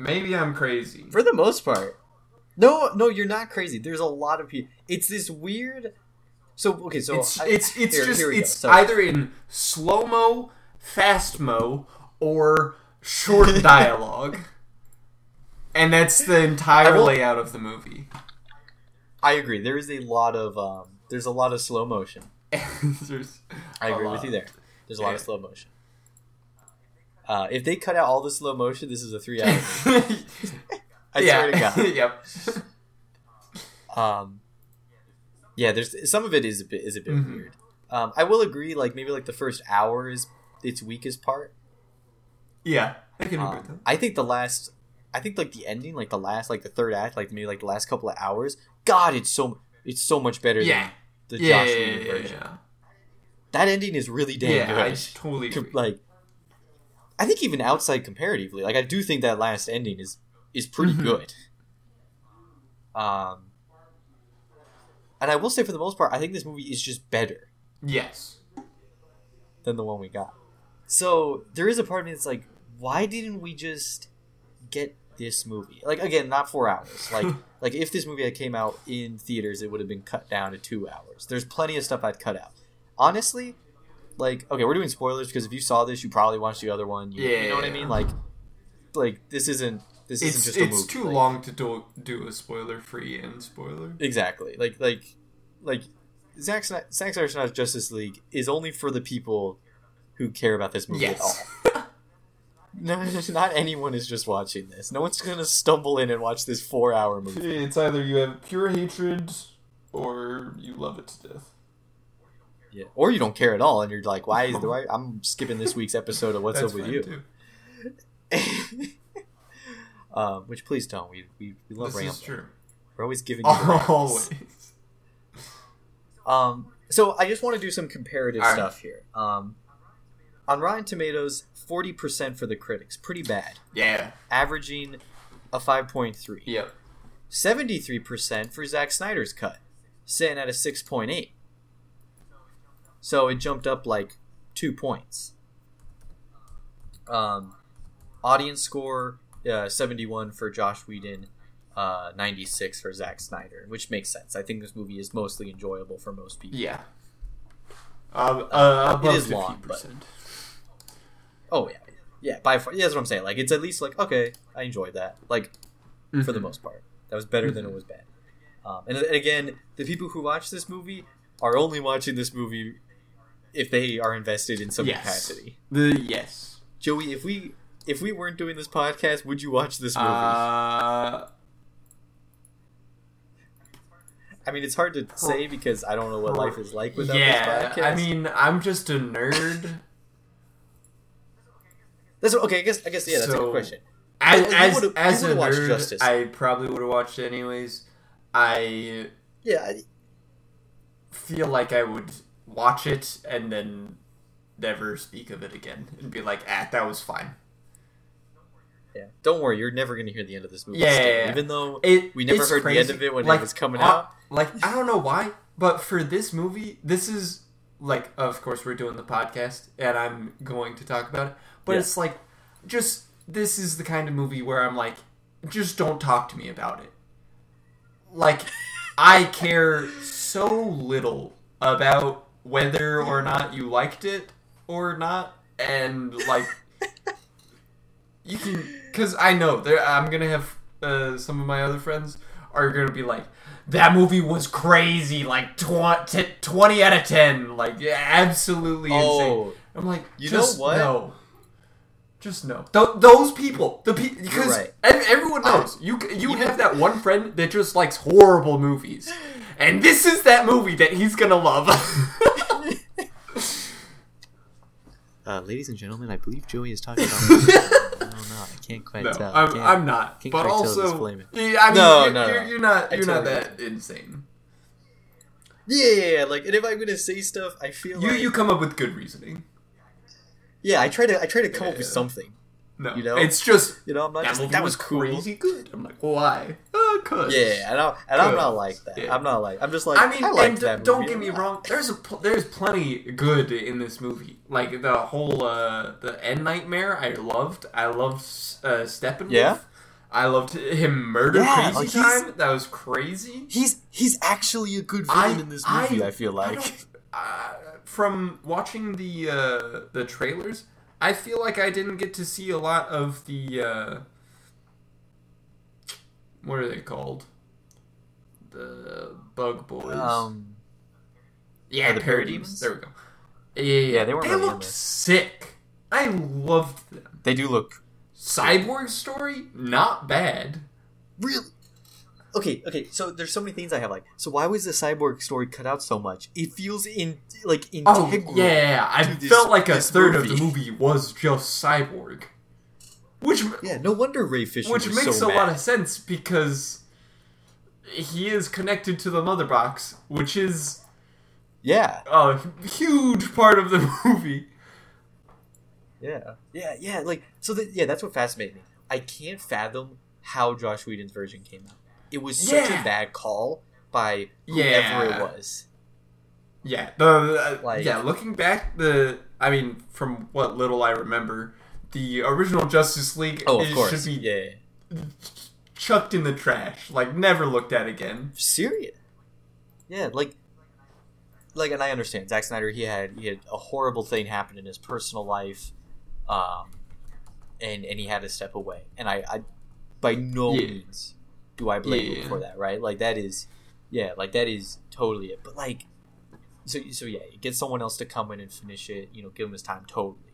Maybe I'm crazy. For the most part. No, no, you're not crazy. There's a lot of people. It's this weird... So, okay, so... It's I, it's, it's here, just... Here it's so, either in slow-mo, fast-mo, or short dialogue. And that's the entire will, layout of the movie. I agree. There is a lot of... Um, there's a lot of slow motion. I agree with you there. There's a lot yeah. of slow motion. Uh, if they cut out all the slow motion, this is a three-hour movie. I yeah. swear to God. Yep. Um, yeah, there's some of it is a bit is a bit mm-hmm. weird. Um, I will agree. Like maybe like the first hour is its weakest part. Yeah, I can agree um, with that. I think the last, I think like the ending, like the last, like the third act, like maybe like the last couple of hours. God, it's so it's so much better yeah. than the yeah, Josh yeah, Whedon yeah, version. Yeah. That ending is really damn yeah, good. I totally agree. Like. I think even outside comparatively, like I do think that last ending is is pretty mm-hmm. good. Um, and I will say for the most part, I think this movie is just better. Yes. Than the one we got. So there is a part of me that's like, why didn't we just get this movie? Like again, not four hours. Like like if this movie had came out in theaters, it would have been cut down to two hours. There's plenty of stuff I'd cut out. Honestly. Like, okay, we're doing spoilers because if you saw this, you probably watched the other one. You, yeah, you know what I mean? Like, like this isn't this it's, isn't just a movie. It's too like, long to do, do a spoiler-free and spoiler. Exactly. Like, like, like, Zack Snyder's Justice League is only for the people who care about this movie yes. at all. No, not anyone is just watching this. No one's gonna stumble in and watch this four-hour movie. It's either you have pure hatred or you love it to death. Yeah. Or you don't care at all and you're like, why is the why I'm skipping this week's episode of What's Up With You. um, which please don't. We we, we love rambling. This is true. We're always giving you always. Um so I just want to do some comparative all stuff right. here. Um on Rotten Tomatoes, forty percent for the critics. Pretty bad. Yeah. Averaging a five point three. Yep. Seventy three percent for Zack Snyder's cut, sitting at a six point eight. So it jumped up like two points. Um, audience score uh, seventy-one for Josh Whedon, uh, ninety-six for Zack Snyder, which makes sense. I think this movie is mostly enjoyable for most people. Yeah. Um, uh, above it is fifty percent. Long, but... Oh yeah, yeah. By far, yeah, that's what I'm saying. Like it's at least like okay, I enjoyed that. Like mm-hmm. for the most part, that was better mm-hmm. than it was bad. Um, and, and again, the people who watch this movie are only watching this movie if they are invested in some yes. capacity. The yes, Joey, if we if we weren't doing this podcast, would you watch this movie? Uh... I mean, it's hard to say because I don't know what life is like without yeah, this podcast. I mean, I'm just a nerd. That's what, okay. I guess. I guess. Yeah, that's so, a good question. I, as you as you a nerd, Justice. I probably would have watched it anyways. I yeah. I, feel like I would watch it and then never speak of it again and be like, ah, that was fine. Yeah. Don't worry, you're never going to hear the end of this movie. Yeah, yeah, yeah. Even though it, we never heard crazy. the end of it when like, it was coming uh, out. Like, I don't know why, but for this movie, this is, like, of course we're doing the podcast, and I'm going to talk about it, but yeah. it's like, just, this is the kind of movie where I'm like, just don't talk to me about it. Like, I care so little about whether or not you liked it or not, and, like, you can... Because I know there, I'm going to have uh, some of my other friends are going to be like, that movie was crazy, like tw- t- twenty out of ten, like yeah, absolutely oh, insane. I'm like, you just know what? no. Just no. Th- those people, the pe- because right. everyone knows, I, you you yeah. have that one friend that just likes horrible movies. And this is that movie that he's going to love. uh, ladies and gentlemen, I believe Joey is talking about No, I can't quite no, tell. I'm, I'm not. Can't but also, I mean, no, you're, no, you're, you're not. You're not that insane. Yeah, yeah, yeah. Like, and if I'm gonna say stuff, I feel you. Like, you come up with good reasoning. Yeah, I try to. I try to come yeah. up with something. No, you know, it's just you know. I'm not. That, just, that was cool. crazy good. I'm like, why? Uh, cause yeah, and, I, and I'm not like that. Yeah. I'm not like. I'm just like. I mean, I and that don't movie. get me wrong. There's a pl- there's plenty good in this movie. Like the whole uh, the End Nightmare. I loved. I loved uh, Steppenwolf. Yeah. I loved him murder yeah, crazy like time. That was crazy. He's he's actually a good villain I, in this movie. I, I feel like I uh, from watching the uh, the trailers. I feel like I didn't get to see a lot of the, uh, what are they called? The Bug Boys. Um, yeah, the Parademons. There we go. Yeah, yeah, yeah. They, weren't they really looked sick. I loved them. They do look Cyborg sick. Story? Not bad. Really? Okay, okay, so there's so many things I have, like, so why was the Cyborg story cut out so much? It feels, in like, integral. Oh, yeah, yeah, yeah. I this, felt like a third movie. of the movie was just Cyborg. Which... Yeah, no wonder Ray Fisher Which makes so a mad. lot of sense, because he is connected to the Mother Box, which is... Yeah. A huge part of the movie. Yeah. Yeah, yeah, like, so, the, yeah, that's what fascinated me. I can't fathom how Josh Whedon's version came out. It was such yeah. a bad call by whoever yeah. it was. Yeah, the, the like, yeah. Looking back, the I mean, from what little I remember, the original Justice League oh, of course. should be yeah. chucked in the trash, like never looked at again. Serious. Yeah, like, like, and I understand Zack Snyder. He had he had a horrible thing happen in his personal life, um, and and he had to step away. And I, I by no yeah. means. Do I blame yeah. him for that, right? Like, that is, yeah, like, that is totally it. But, like, so, so yeah, get someone else to come in and finish it, you know, give him his time, totally.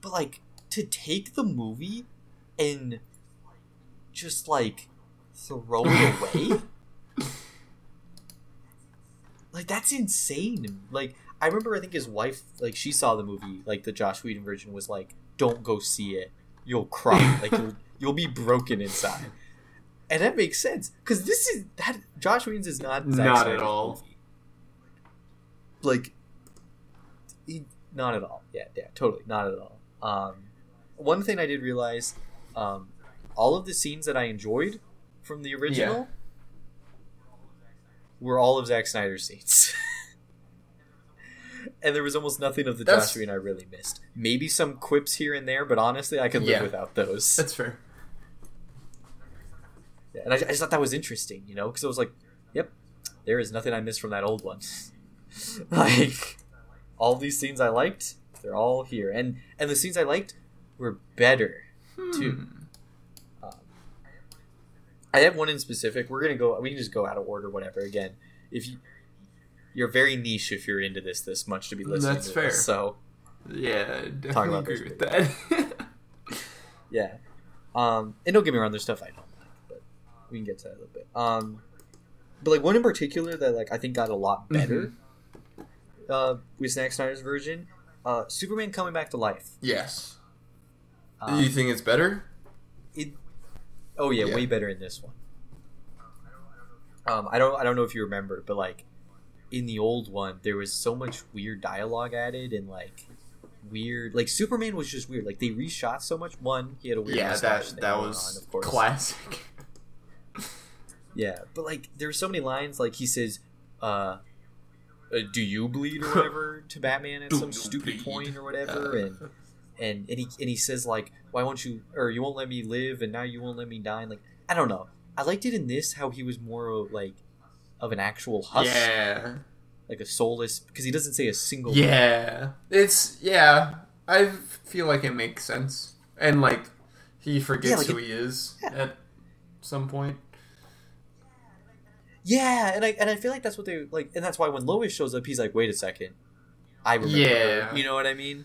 But, like, to take the movie and just, like, throw it away? Like, that's insane. Like, I remember, I think his wife, like, she saw the movie, like, the Josh Whedon version was like, don't go see it. You'll cry. Like, you'll, you'll be broken inside. And that makes sense, because this is that Josh Whedon's is not Zack not Snyder's at all. Movie. Like, he, not at all. Yeah, yeah, totally not at all. Um, one thing I did realize, um, all of the scenes that I enjoyed from the original yeah. were all of Zack Snyder's scenes, and there was almost nothing of the that's... Josh Whedon I really missed. Maybe some quips here and there, but honestly, I could live yeah. without those. That's fair. And I, I just thought that was interesting, you know, because I was like, yep, there is nothing I missed from that old one. Like, all these scenes I liked, they're all here. And and the scenes I liked were better, hmm. too. Um, I have one in specific. We're going to go, we can just go out of order, whatever. Again, if you, you're very niche if you're into this this much to be listening That's to fair. This, so. Yeah, I definitely agree with that. Yeah. Um, and don't get me wrong, there's stuff I don't like, but we can get to that a little bit. Um, but like one in particular that like I think got a lot better mm-hmm. uh, with Zack Snyder's version, uh, Superman Coming Back to Life. Yes. Um, Do you think it's better? It. Oh yeah, yeah, way better in this one. Um, I don't. I don't know if you remember, but like in the old one, there was so much weird dialogue added and like. Weird, like Superman was just weird. Like they reshot so much. One, he had a weird yeah. That that was on, classic. Yeah, but like there were so many lines. Like he says, uh, uh "Do you bleed?" or whatever to Batman at some stupid bleed. point or whatever, uh. and and and he and he says like, "Why won't you?" or "You won't let me live, and now you won't let me die." And like I don't know. I liked it in this how he was more of like of an actual hustler. Yeah. Like a soulless, because he doesn't say a single word. Yeah, it's, yeah, I feel like it makes sense. And, like, he forgets yeah, like who it, he is yeah. at some point. Yeah, and I and I feel like that's what they, like, and that's why when Lois shows up, he's like, wait a second, I remember yeah. her. You know what I mean?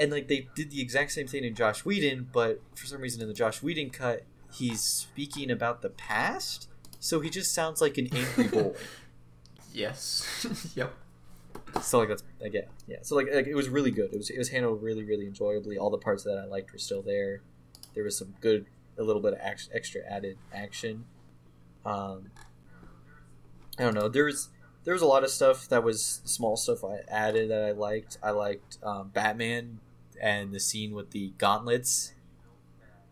And, like, they did the exact same thing in Joss Whedon, but for some reason in the Joss Whedon cut, he's speaking about the past, so he just sounds like an angry boy. Yes. Yep. So like that's like, yeah, yeah. So like, like it was really good. It was it was handled really really enjoyably. All the parts that I liked were still there. There was some good, a little bit of action, extra added action. Um, I don't know. There was there was a lot of stuff that was small stuff I added that I liked. I liked um, Batman and the scene with the gauntlets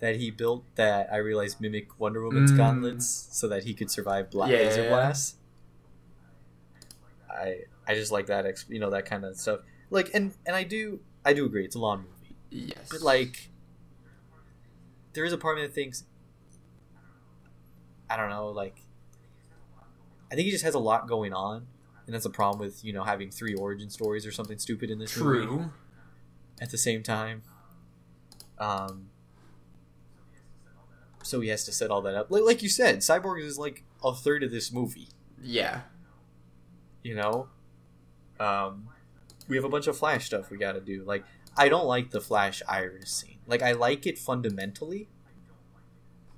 that he built that I realized mimic Wonder Woman's mm. gauntlets, so that he could survive black yeah. laser blasts. I I just like that, you know, that kind of stuff. Like, and, and I do I do agree, it's a long movie. Yes. But like, there is a part of me that thinks, I don't know, like, I think he just has a lot going on, and that's a problem with, you know, having three origin stories or something stupid in this True. movie at the same time. Um. So he has to set all that up. Like, like you said, Cyborg is like a third of this movie. Yeah. You know, um, we have a bunch of Flash stuff we got to do. Like, I don't like the Flash Iris scene. Like, I like it fundamentally.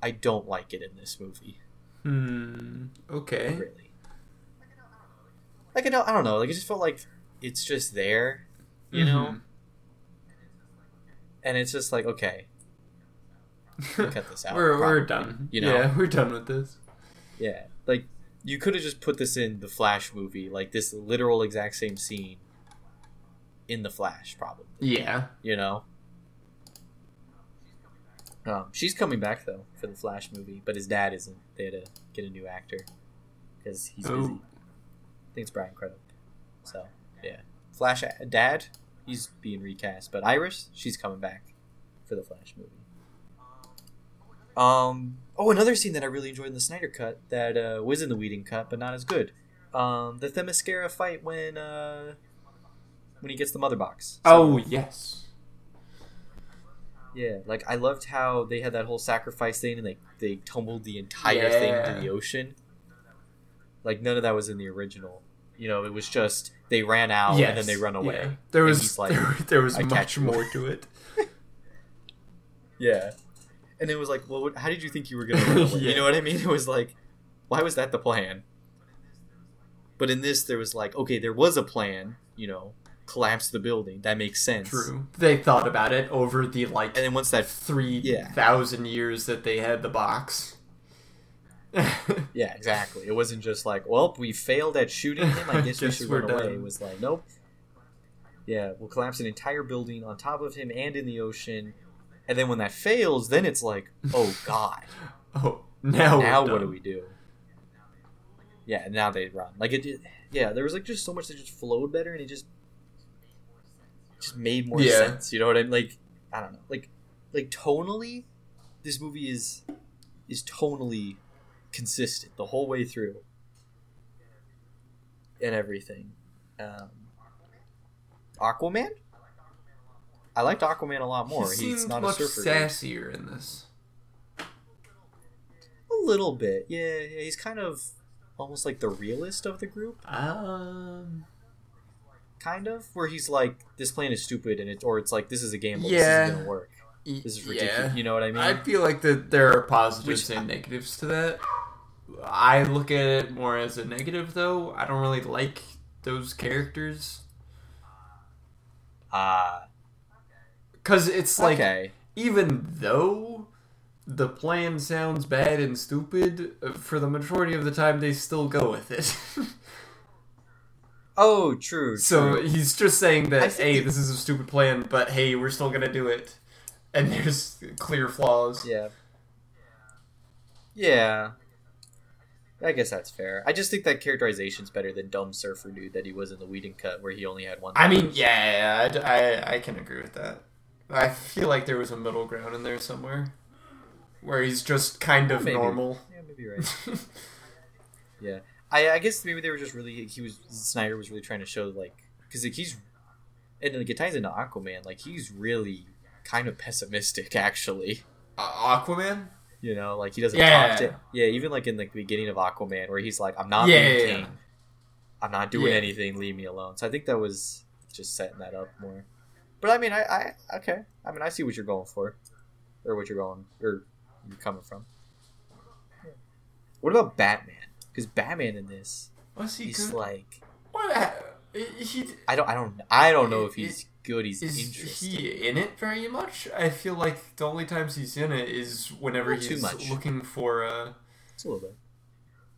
I don't like it in this movie. Hmm. Okay. Not really. Like, I don't, I don't know. Like, it just felt like it's just there, you mm-hmm. know? And it's just like, okay. We'll cut this out. we're, we're done. You know? Yeah, we're done with this. Yeah. Like, you could have just put this in the Flash movie, like this literal exact same scene in the Flash, probably. Yeah. You know? Um, she's coming back, though, for the Flash movie, but his dad isn't. They had to get a new actor because he's Ooh. busy. I think it's Bryan Cranston. So, yeah. Flash dad, he's being recast, but Iris, she's coming back for the Flash movie. Um... Oh, another scene that I really enjoyed in the Snyder Cut that uh, was in the Whedon Cut, but not as good. Um, the Themyscira fight when uh, when he gets the mother box. So, oh, yes. Yeah, like, I loved how they had that whole sacrifice thing and they, they tumbled the entire yeah. thing into the ocean. Like, none of that was in the original. You know, it was just they ran out yes. and then they run away. Yeah. There, was, like, there, there was I much more to it. yeah. And it was like, well, how did you think you were going to run away? yeah. You know what I mean? It was like, why was that the plan? But in this, there was like, okay, there was a plan, you know, collapse the building. That makes sense. True. They thought about it over the, like, and then once that three thousand yeah. years that they had the box. yeah, exactly. It wasn't just like, well, we failed at shooting him. I guess we should run done. away. It was like, nope. Yeah, we'll collapse an entire building on top of him and in the ocean. And then when that fails, then it's like, oh, God. oh, now Now what do we do? Yeah, now they run. Like, it, yeah, there was, like, just so much that just flowed better, and it just just made more yeah. sense. You know what I mean? Like, I don't know. Like, like tonally, this movie is is tonally consistent the whole way through. And everything. Um, Aquaman? I liked Aquaman a lot more. He He's not a surfer. He seems much sassier in this. A little bit, yeah. He's kind of almost like the realist of the group. Um, kind of where he's like, "This plan is stupid," and it, or it's like, "This is a gamble. Yeah. This isn't gonna work." is ridiculous. Yeah. You know what I mean? I feel like that there are positives Which, and negatives to that. I look at it more as a negative, though. I don't really like those characters. Ah. Uh, because it's like, okay. Even though the plan sounds bad and stupid, for the majority of the time they still go with it. Oh, true, true. So he's just saying that, hey, this is a stupid plan, but hey, we're still gonna do it. And there's clear flaws. Yeah. Yeah. I guess that's fair. I just think that characterization's better than dumb surfer dude that he was in the Whedon cut, where he only had one. I mean, yeah, yeah, yeah. I, I, I can agree with that. I feel like there was a middle ground in there somewhere, where he's just kind of maybe. normal. Yeah, maybe you're right. Yeah, I, I guess maybe they were just really. He was Snyder was really trying to show, like, because like he's, and like it ties into Aquaman. Like he's really kind of pessimistic, actually. Uh, Aquaman. You know, like, he doesn't yeah. talk to... Yeah, even, like, in the beginning of Aquaman, where he's like, I'm not yeah, being king. Yeah. I'm not doing yeah. anything. Leave me alone. So I think that was just setting that up more. But, I mean, I... I okay. I mean, I see what you're going for. Or what you're going... Or you're coming from. Yeah. What about Batman? Because Batman in this... Was he he's good? like... What? He... I don't... I don't... I don't know if he's... good he's is interesting. He in it very much? I feel like the only times he's in it is whenever he's much. looking for uh it's a little bit.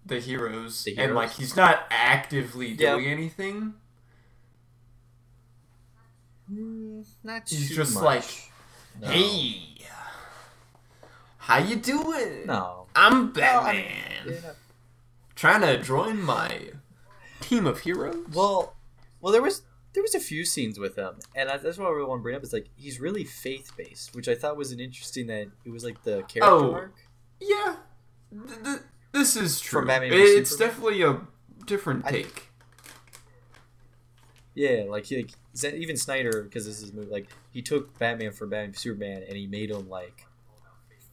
The, heroes. the heroes and like he's not actively doing yeah. anything. Mm, not he's too just much. like no. Hey, how you doing? No. I'm Batman. No, I mean, yeah. Trying to join my team of heroes? Well well there was There was a few scenes with him, and that's what I really want to bring up. Is like he's really faith based, which I thought was an interesting that it was like the character oh, arc. Yeah, th- th- this is true. From Batman it's Superman. Definitely a different take. I, yeah, like, he, like even Snyder, because this is movie, like he took Batman from Batman Superman, and he made him like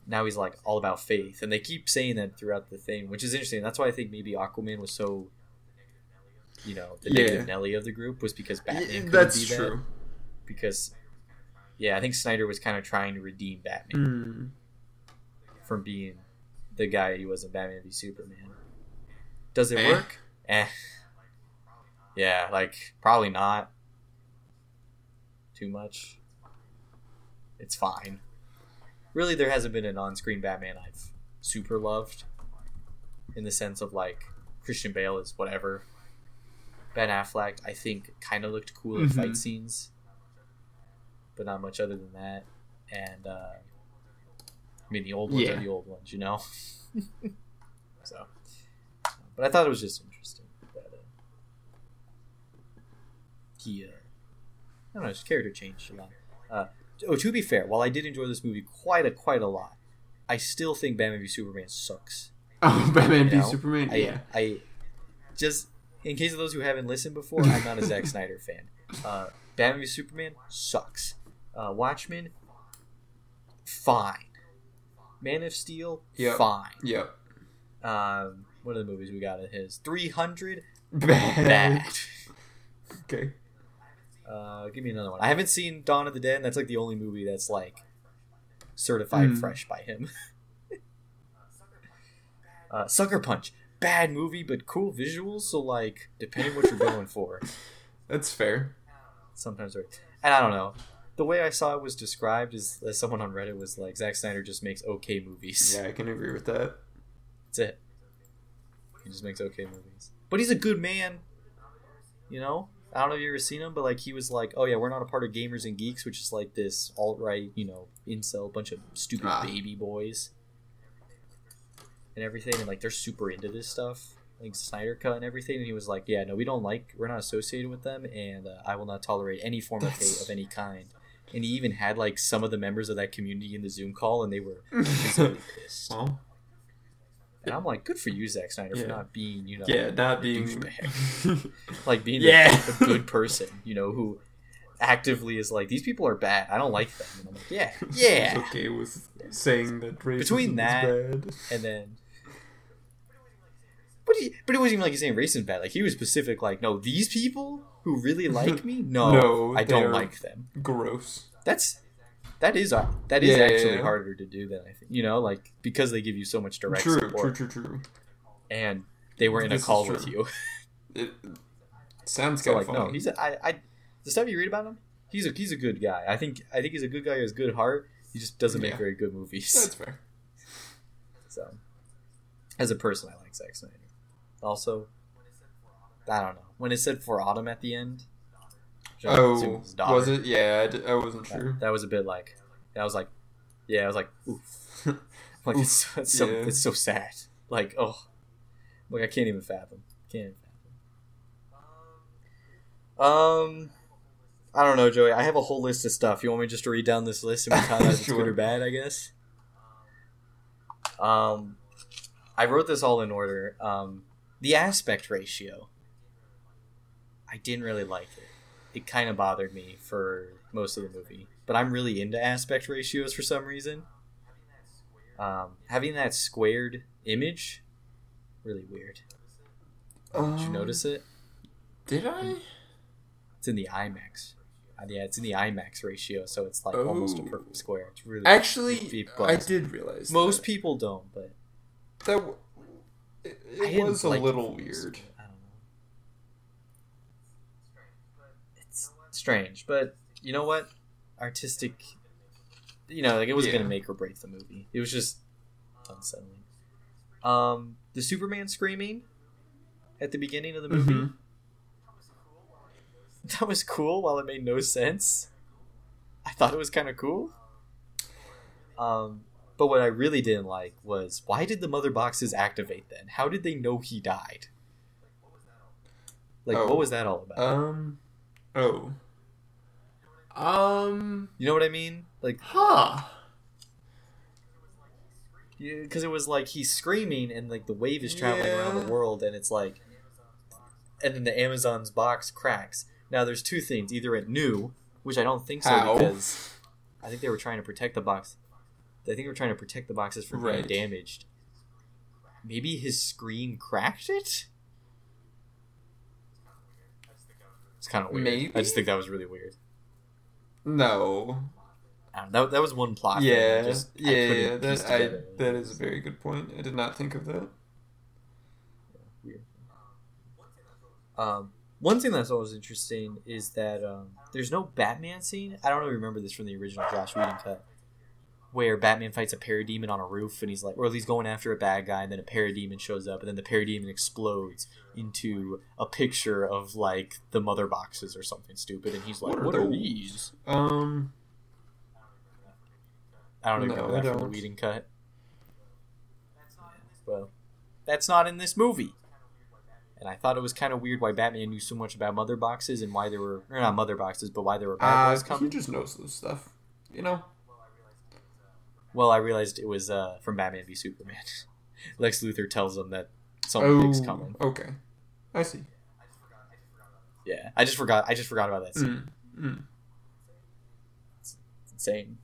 now he's like all about faith, and they keep saying that throughout the thing, which is interesting. That's why I think maybe Aquaman was so. You know, the yeah. negative Nelly of the group was because Batman yeah, couldn't that's be true. That. Because, yeah, I think Snyder was kind of trying to redeem Batman mm. from being the guy he was in Batman v Superman. Does it eh? work? Eh. Yeah, like, probably not. Too much. It's fine. Really, there hasn't been an on-screen Batman I've super loved. In the sense of, like, Christian Bale is whatever. Ben Affleck, I think, kind of looked cool in mm-hmm. fight scenes, but not much other than that. And uh, I mean, the old ones yeah. are the old ones, you know. So, but I thought it was just interesting that uh, he, uh, I don't know, his character changed a lot. Uh, oh, to be fair, while I did enjoy this movie quite a quite a lot, I still think Batman v Superman sucks. Oh, Batman you know? v Superman, I, yeah. I just. In case of those who haven't listened before, I'm not a Zack Snyder fan. Uh, Batman v Superman sucks. Uh, Watchmen, fine. Man of Steel, yep. fine. Yep. Um, one of the movies we got of his three hundred, bad. bad. Okay. Uh, give me another one. I haven't seen Dawn of the Dead, and that's like the only movie that's like certified mm. fresh by him. uh, Sucker Punch. Bad movie, but cool visuals. So, like, depending what you're going for, that's fair. Sometimes, right? And I don't know. The way I saw it was described is as someone on Reddit was like, "Zack Snyder just makes okay movies." Yeah, I can agree with that. That's it. He just makes okay movies, but he's a good man. You know, I don't know if you ever seen him, but like, he was like, "Oh yeah, we're not a part of Gamers and Geeks," which is like this alt-right, you know, incel bunch of stupid ah. baby boys. And everything, and like they're super into this stuff, like Snyder cut and everything. And he was like, "Yeah, no, we don't like, we're not associated with them, and uh, I will not tolerate any form of hate of any kind." And he even had like some of the members of that community in the Zoom call, and they were really pissed. Well, and I'm like, "Good for you, Zack Snyder, yeah. for not being, you know, yeah, not being like being yeah. a, a good person, you know, who actively is like, these people are bad. I don't like them." And I'm like, "Yeah, yeah." He's okay with saying that racism between that is bad. And then. But, he, but it wasn't even like he's saying racism bad. Like, he was specific, like, no, these people who really like me, no, no I don't like them. Gross. That's That is uh, that is yeah, actually yeah, yeah. harder to do than I think. You know, like, because they give you so much direct true, support. True, true, true, and they were in this a call with you. It sounds so, like fun. no, he's a, I, I the stuff you read about him. He's a he's a good guy. I think I think he's a good guy. He has a good heart. He just doesn't make yeah. very good movies. That's fair. So, as a person, I like Zack Snyder. Also, I don't know when it said "for autumn" at the end. John oh, was it? Yeah, I, d- I wasn't that, sure. That was a bit like, I was like, yeah, I was like, oof. Like, oof, it's, it's, so, yeah. it's so sad. Like, oh, like I can't even fathom. Can't even fathom. Um, I don't know, Joey. I have a whole list of stuff. You want me just to read down this list and we kind of sure. good or bad, I guess. Um, I wrote this all in order. Um, the aspect ratio. I didn't really like it. It kind of bothered me for most of the movie, but I'm really into aspect ratios for some reason. Um, having that squared image, really weird. Um, Did you notice it? Did I? It's in the IMAX. Yeah, it's in the IMAX ratio, so it's like oh. almost a perfect square. It's really actually, deep, deep I did realize most that. people don't, but that w- it, it was a like little it. weird. Strange, but you know what? Artistic, you know, like it was yeah. gonna make or break the movie. It was just unsettling. Um, the Superman screaming at the beginning of the movie. Mm-hmm. That was cool, while it made no sense. I thought it was kind of cool. Um, but what I really didn't like was, why did the mother boxes activate then? How did they know he died? Like, oh. what was that all about? Um. Oh. Um. You know what I mean? Like, huh. Because yeah, it was like he's screaming and like the wave is traveling yeah. around the world, and it's like, and then the Amazon's box cracks. Now there's two things: either it knew, which I don't think so, Ow. because I think they were trying to protect the box. I think they were trying to protect the boxes from right. being damaged. Maybe his screen cracked it. It's kind of weird. Maybe? I just think that was really weird. No. I don't know, that, that was one plot. Yeah, just, yeah, yeah. That, I, that is a very good point. I did not think of that. Yeah, um, one thing that's always interesting is that um, there's no Batman scene. I don't really remember this from the original Josh Whedon cut, where Batman fights a parademon on a roof, and he's like, or he's going after a bad guy, and then a parademon shows up, and then the parademon explodes into a picture of like the mother boxes or something stupid, and he's like, what, what are, are these? Um, I don't even no, know that from the Whedon cut. Well, that's not in this movie. And I thought it was kind of weird why Batman knew so much about mother boxes and why there were, or not mother boxes, but why there were bad uh, guys coming. He just knows this stuff, you know? Well, I realized it was uh, from Batman v Superman. Lex Luthor tells him that something big's oh, coming. Okay, I see. Yeah, I just forgot. I just forgot about that scene. Mm, mm. It's, it's insane.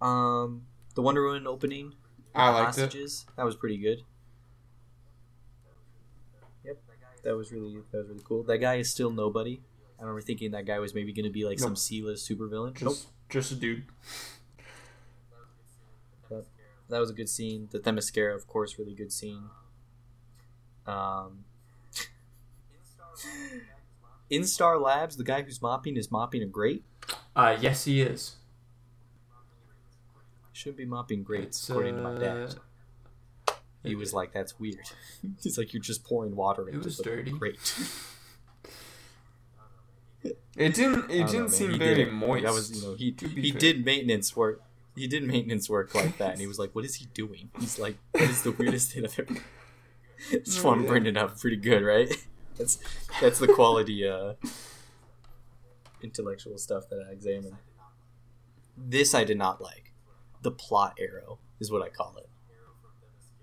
Um, the Wonder Woman opening. I liked hostages, it. That was pretty good. Yep, that was really that was really cool. That guy is still nobody. I remember thinking that guy was maybe going to be like nope. some C-list supervillain. Just, nope. just a dude. That, that was a good scene. The Themyscira, of course, really good scene. Um, in Star Labs, the guy who's mopping is mopping a grate. Uh, yes, he is. Shouldn't be mopping grates, uh, according to my dad. He was like, "That's weird." He's like, "You're just pouring water into the grate." It didn't. It didn't know, seem very did, moist. That was, you know, he he fair. did maintenance work. He did maintenance work like that, and he was like, "What is he doing?" He's like, "That is the weirdest thing I've ever." Just want to bring it up. Pretty good, right? That's that's the quality uh, intellectual stuff that I examined. This I did not like. The plot arrow is what I call it,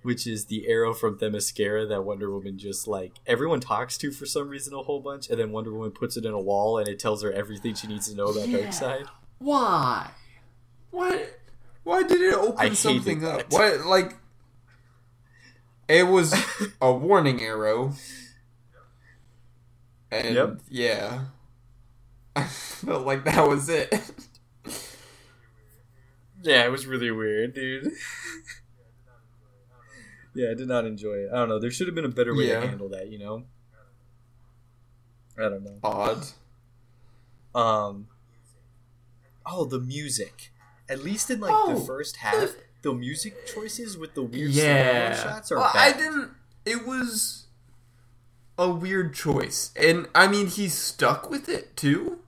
which is the arrow from Themyscira that Wonder Woman just, like, everyone talks to for some reason a whole bunch, and then Wonder Woman puts it in a wall, and it tells her everything she needs to know about yeah. Darkseid. Why? What? Why did it open something that. up? What? Like, it was a warning arrow. And, yep. yeah. I felt like that was it. Yeah, it was really weird, dude. Yeah, I did not enjoy it. I don't know. There should have been a better way yeah. to handle that, you know? I don't know. Odd. Um. Oh, the music. At least in like oh, the first half, the, the music choices with the weird yeah. shots are well, bad. I didn't. It was a weird choice, and I mean he stuck with it too.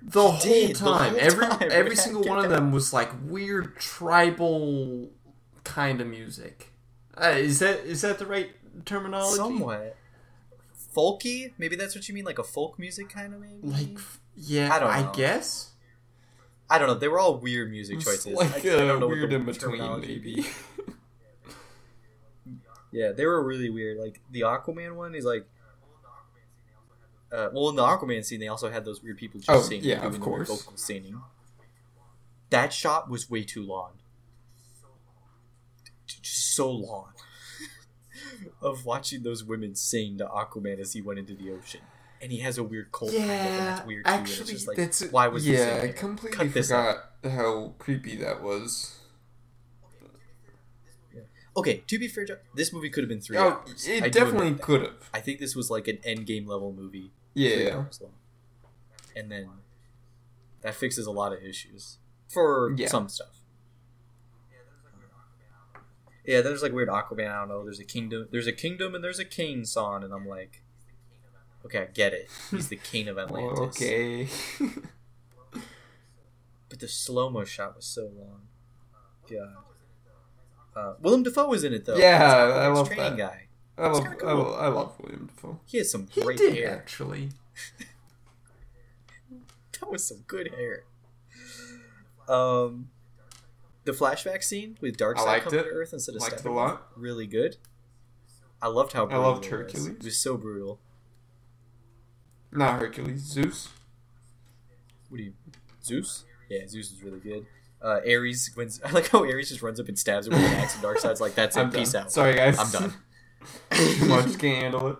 The whole, did, time. the whole time, every every single one of them was like weird tribal kind of music. Uh, is that is that the right terminology? Somewhat. Folky? Maybe that's what you mean, like a folk music kind of maybe? Like, yeah, I, don't know. I guess. I don't know. They were all weird music choices. It's like I, a I don't know weird the in between, maybe. Yeah, they were really weird. Like, the Aquaman one is like... Uh, well, in the Aquaman scene, they also had those weird people just oh, singing. yeah, of course. Vocal singing. That shot was way too long. Just so long. Of watching those women sing to Aquaman as he went into the ocean, and he has a weird cold. Yeah, kind of, and it's weird actually, too, and it's just like, that's a, why was yeah, this in there? I completely Cut this forgot out. How creepy that was. Yeah. Okay, to be fair, this movie could have been three oh, hours. It I definitely could have. I think this was like an Endgame level movie. Yeah, three hours long. And then that fixes a lot of issues for yeah. some stuff. Yeah, there's like weird Aquaman, I don't know, there's a kingdom, there's a kingdom and there's a king song, and I'm like, okay, I get it. He's the king of Atlantis. Okay. But the slow-mo shot was so long. God. Uh, Willem Dafoe was in it, though. Yeah, I love that. Training guy. I love, cool. I, love, I love Willem Dafoe. He has some great he did, hair. actually. That was some good hair. Um... The flashback scene with Darkseid coming it. to Earth instead of Steppenwolf, a lot. Really good. I loved how brutal I loved Hercules. It was. It was so brutal. Not Hercules, Zeus. What do you... Zeus? Yeah, Zeus is really good. Uh, Ares, wins, I like how Ares just runs up and stabs him with an axe, and Darkseid's like, that's it, peace out. Sorry, guys. I'm done. Much can't handle it.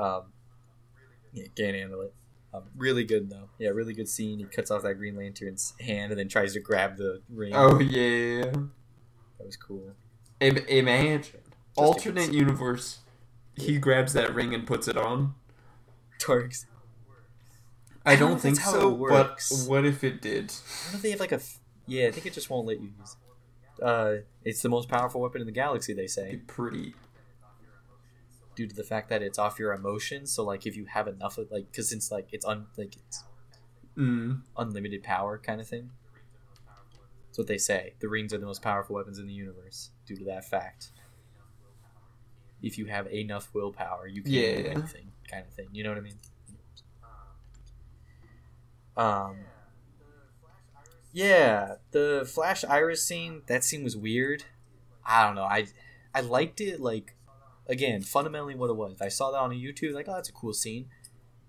Um, yeah, can't handle it. Um, really good though. Yeah, really good scene. He cuts off that Green Lantern's hand and then tries to grab the ring. Oh yeah, that was cool. Imagine Just alternate universe. He yeah. grabs that ring and puts it on. Darks. I don't, I don't think so. But what if it did? I don't know if they have like a. F- yeah, I think it just won't let you use it. Uh, it's the most powerful weapon in the galaxy, they say. Be pretty. Due to the fact that it's off your emotions, so like if you have enough of like, because it's like it's un like it's mm. unlimited power kind of thing. That's what they say. The rings are the most powerful weapons in the universe. Due to that fact, if you have enough willpower, you can yeah. do anything, kind of thing. You know what I mean? Um. Yeah, the Flash Iris scene. That scene was weird. I don't know. I I liked it like. Again, fundamentally what it was. If I saw that on YouTube, like, oh, that's a cool scene.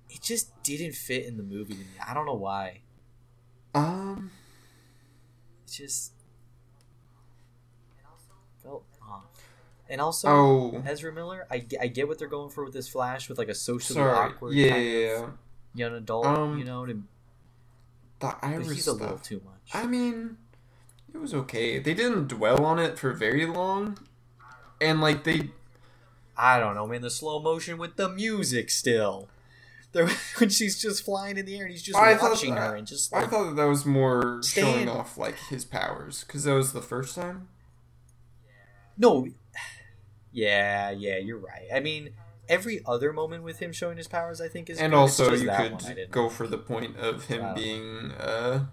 It just didn't fit in the movie to me. I don't know why. Um, it just felt off. And also, oh. Ezra Miller, I, I get what they're going for with this Flash, with like a socially Sorry. awkward yeah, kind yeah. of young adult, um, you know. To, the Iris he's a stuff. little too much. I mean, it was okay. They didn't dwell on it for very long. And like, they... I don't know, man. The slow motion with the music still. There, when she's just flying in the air and he's just I watching that, her and just. Like, I thought that, that was more stand. showing off like his powers because that was the first time. No, yeah, yeah, you're right. I mean, every other moment with him showing his powers, I think is. And good. Also, you could go for the point of him being, uh,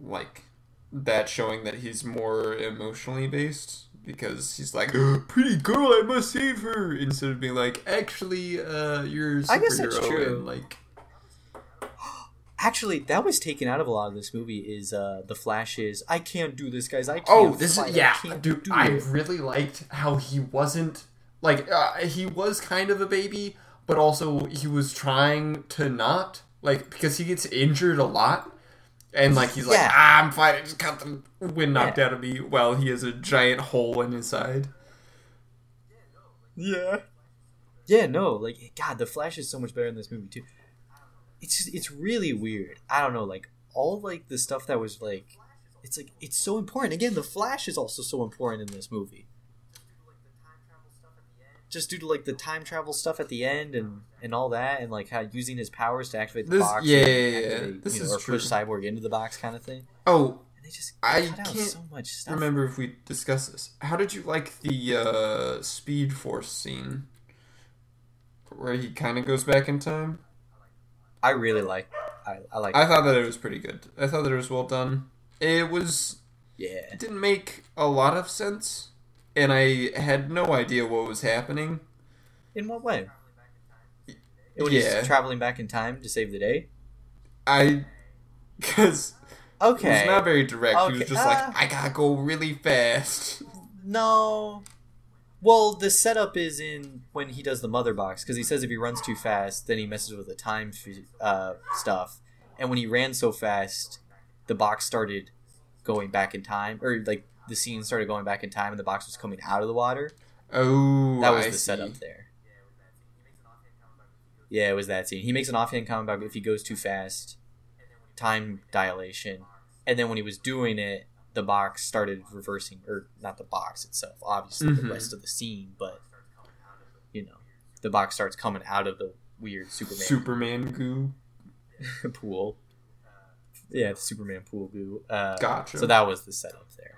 like, that showing that he's more emotionally based. Because he's like, oh, pretty girl, I must save her. Instead of being like, actually, uh, you're a superhero. I guess that's true. And like... Actually, that was taken out of a lot of this movie is uh, the Flash is, I can't do this, guys. I can't Oh, this fight. is, yeah. I Dude, do I it. really liked how he wasn't, like, uh, he was kind of a baby, but also he was trying to not. Like, because he gets injured a lot. And, like, he's like, yeah. ah, I'm fine. I just got the wind knocked yeah. out of me while he has a giant hole in his side. Yeah. Yeah, no, like, God, The Flash is so much better in this movie, too. It's just, it's really weird. I don't know, like, all, like, the stuff that was, like, it's, like, it's so important. Again, The Flash is also so important in this movie. Just due to, like, the time travel stuff at the end and, and all that, and, like, how using his powers to activate the this, box. Yeah, yeah, yeah. Activate, this you know, is or true. Push Cyborg into the box kind of thing. Oh, and they just I can't so much stuff. Remember if we discussed this. How did you like the uh, Speed Force scene? Where he kind of goes back in time? I really like I, I like I it. thought that it was pretty good. I thought that it was well done. It was... Yeah. It didn't make a lot of sense. And I had no idea what was happening. In what way? When he's yeah. traveling back in time to save the day? I... Because... Okay. He was not very direct. Okay. He was just uh, like, I gotta go really fast. No. Well, the setup is in when he does the mother box. Because he says if he runs too fast, then he messes with the time uh, stuff. And when he ran so fast, the box started going back in time. Or, like... the scene started going back in time and the box was coming out of the water. Oh, that was I the see. setup there. Yeah, it was that scene. He makes an offhand comment about if he goes too fast, time dilation. And then when he was doing it, the box started reversing, or not the box itself, obviously mm-hmm. the rest of the scene, but you know, the box starts coming out of the weird Superman Superman goo pool. Yeah, the Superman pool goo. Uh, gotcha. So that was the setup there.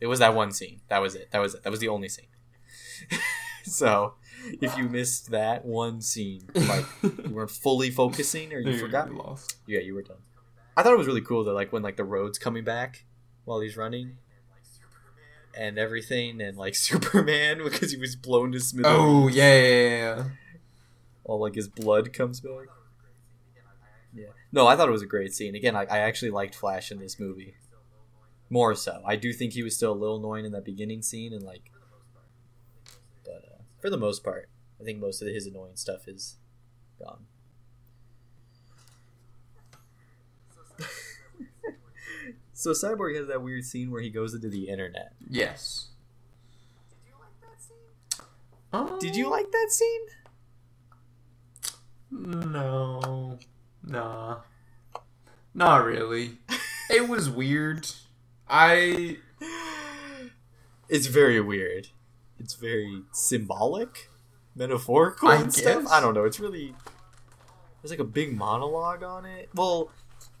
It was that one scene. That was it. That was it. That was the only scene. So, if you missed that one scene, like, you weren't fully focusing or you Dude, forgot. You lost. Yeah, you were done. I thought it was really cool, though, like, when, like, the road's coming back while he's running and everything and, like, Superman because he was blown to smithereens. Oh, yeah, yeah, yeah. All, like, his blood comes back. Yeah. No, I thought it was a great scene. Again, I, I actually liked Flash in this movie. More so. I do think he was still a little annoying in that beginning scene, and like, but uh, for the most part, I think most of his annoying stuff is gone. So Cyborg has that weird scene where he goes into the internet. Yes. Did you like that scene? Um, Did you like that scene? No. Nah. Not really. It was weird. I... It's very weird. It's very symbolic, metaphorical I and guess. stuff. I don't know. It's really... There's like a big monologue on it. Well,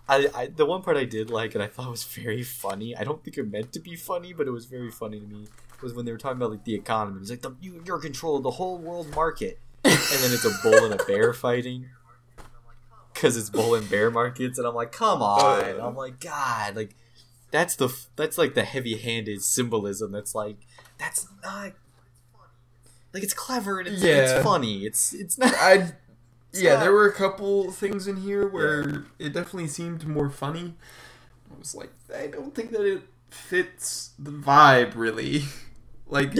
I, I the one part I did like and I thought was very funny. I don't think it meant to be funny, but it was very funny to me. Was when they were talking about like the economy. It was like, the, you, you're in control of the whole world market. And then it's a bull and a bear fighting. Because it's bull and bear markets. And I'm like, come on. And I'm like, God. Like... That's the that's like the heavy-handed symbolism. That's like that's not like it's clever and it's, yeah. it's funny. It's it's not. I it's yeah. Not, there were a couple things in here where yeah. it definitely seemed more funny. I was like, I don't think that it fits the vibe really. Like,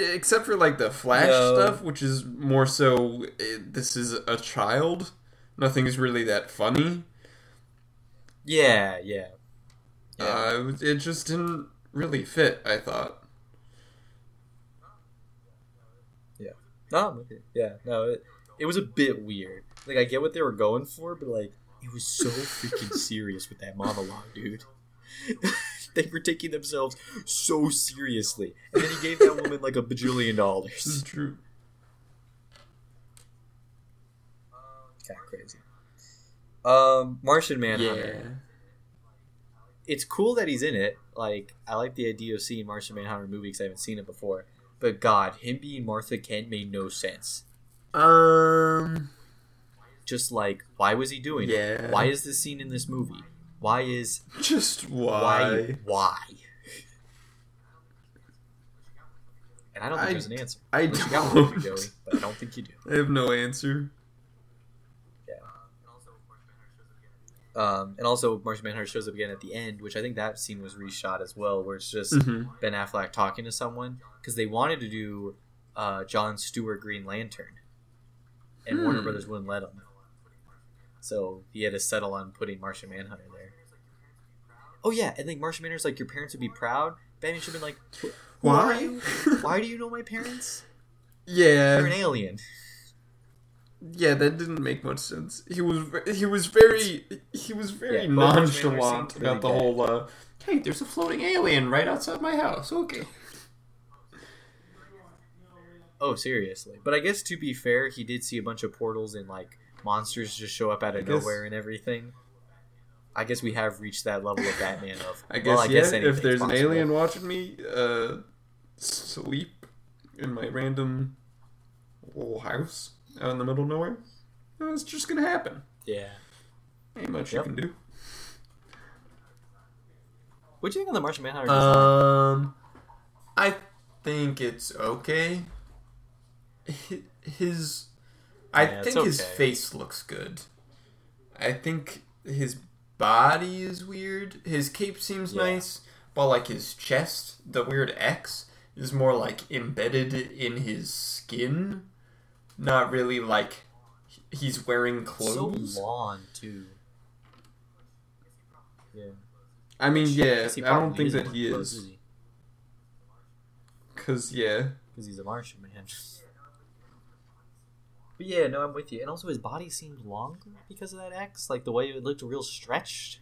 except for like the Flash no. stuff, which is more so it, this is a child. Nothing's really that funny. Yeah. Yeah. Yeah. Uh, it just didn't really fit, I thought. Yeah. No, okay. Yeah, no, it, it was a bit weird. Like, I get what they were going for, but, like, it was so freaking serious with that monologue, dude. They were taking themselves so seriously. And then he gave that woman, like, a bajillion dollars. This is true. Kind of crazy. Um, Martian Manhunter. Yeah. It's cool that he's in it. Like, I like the idea of seeing Martian Manhunter movie because I haven't seen it before. But God, him being Martha Kent made no sense. Um, just like, why was he doing yeah. it? Why is this scene in this movie? Why is just why why? why? And I don't think I, there's an answer. I Unless don't. You got one, Joey, but I don't think you do. I have no answer. Um, and also Martian Manhunter shows up again at the end, which I think that scene was reshot as well, where it's just mm-hmm. Ben Affleck talking to someone because they wanted to do uh, John Stewart Green Lantern and hmm. Warner Brothers wouldn't let him, so he had to settle on putting Martian Manhunter there. Oh yeah, and like Martian Manhunter's like, your parents would be proud. Batman should have been like, who why? Are you? Why do you know my parents? Yeah. You're an alien. Yeah, that didn't make much sense. He was he was very he was very yeah, nonchalant about the whole uh, hey, there's a floating alien right outside my house. Okay. Oh, seriously. But I guess to be fair, he did see a bunch of portals and like monsters just show up out of guess, nowhere and everything. I guess we have reached that level of Batman of I guess, well, I yeah, guess if there's possible. An alien watching me uh, sleep in my random little house out in the middle of nowhere, it's just gonna happen. Yeah. Ain't much yep. you can do. What do you think of the Martian Manhunter? Um, I think it's okay. His, I yeah, think okay. his face looks good. I think his body is weird. His cape seems yeah. nice, but like his chest, the weird X, is more like embedded in his skin. Not really like he's wearing clothes. So long too. Yeah. I mean, Which, yeah. I, I don't think that he clothes, is. Because yeah. Because he's a Martian, man. But yeah, no, I'm with you. And also, his body seemed longer because of that X. Like the way it looked, real stretched.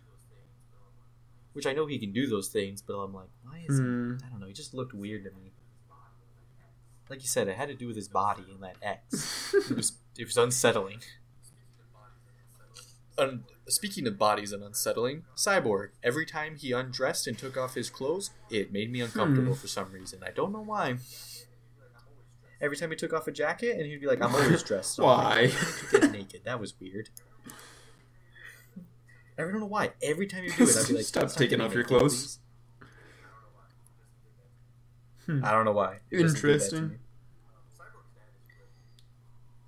Which I know he can do those things, but I'm like, why is mm. it? I don't know. He just looked weird to me. Like you said, it had to do with his body and that X. It was it was unsettling. Un- Speaking of bodies and unsettling, Cyborg. Every time he undressed and took off his clothes, it made me uncomfortable hmm. for some reason. I don't know why. Every time he took off a jacket, and he'd be like, "I'm always dressed." So why? Like, get naked. That was weird. I don't know why. Every time you do it, I'd be like, "Stop, stop taking off your clothes." Hmm. I don't know why. It Interesting.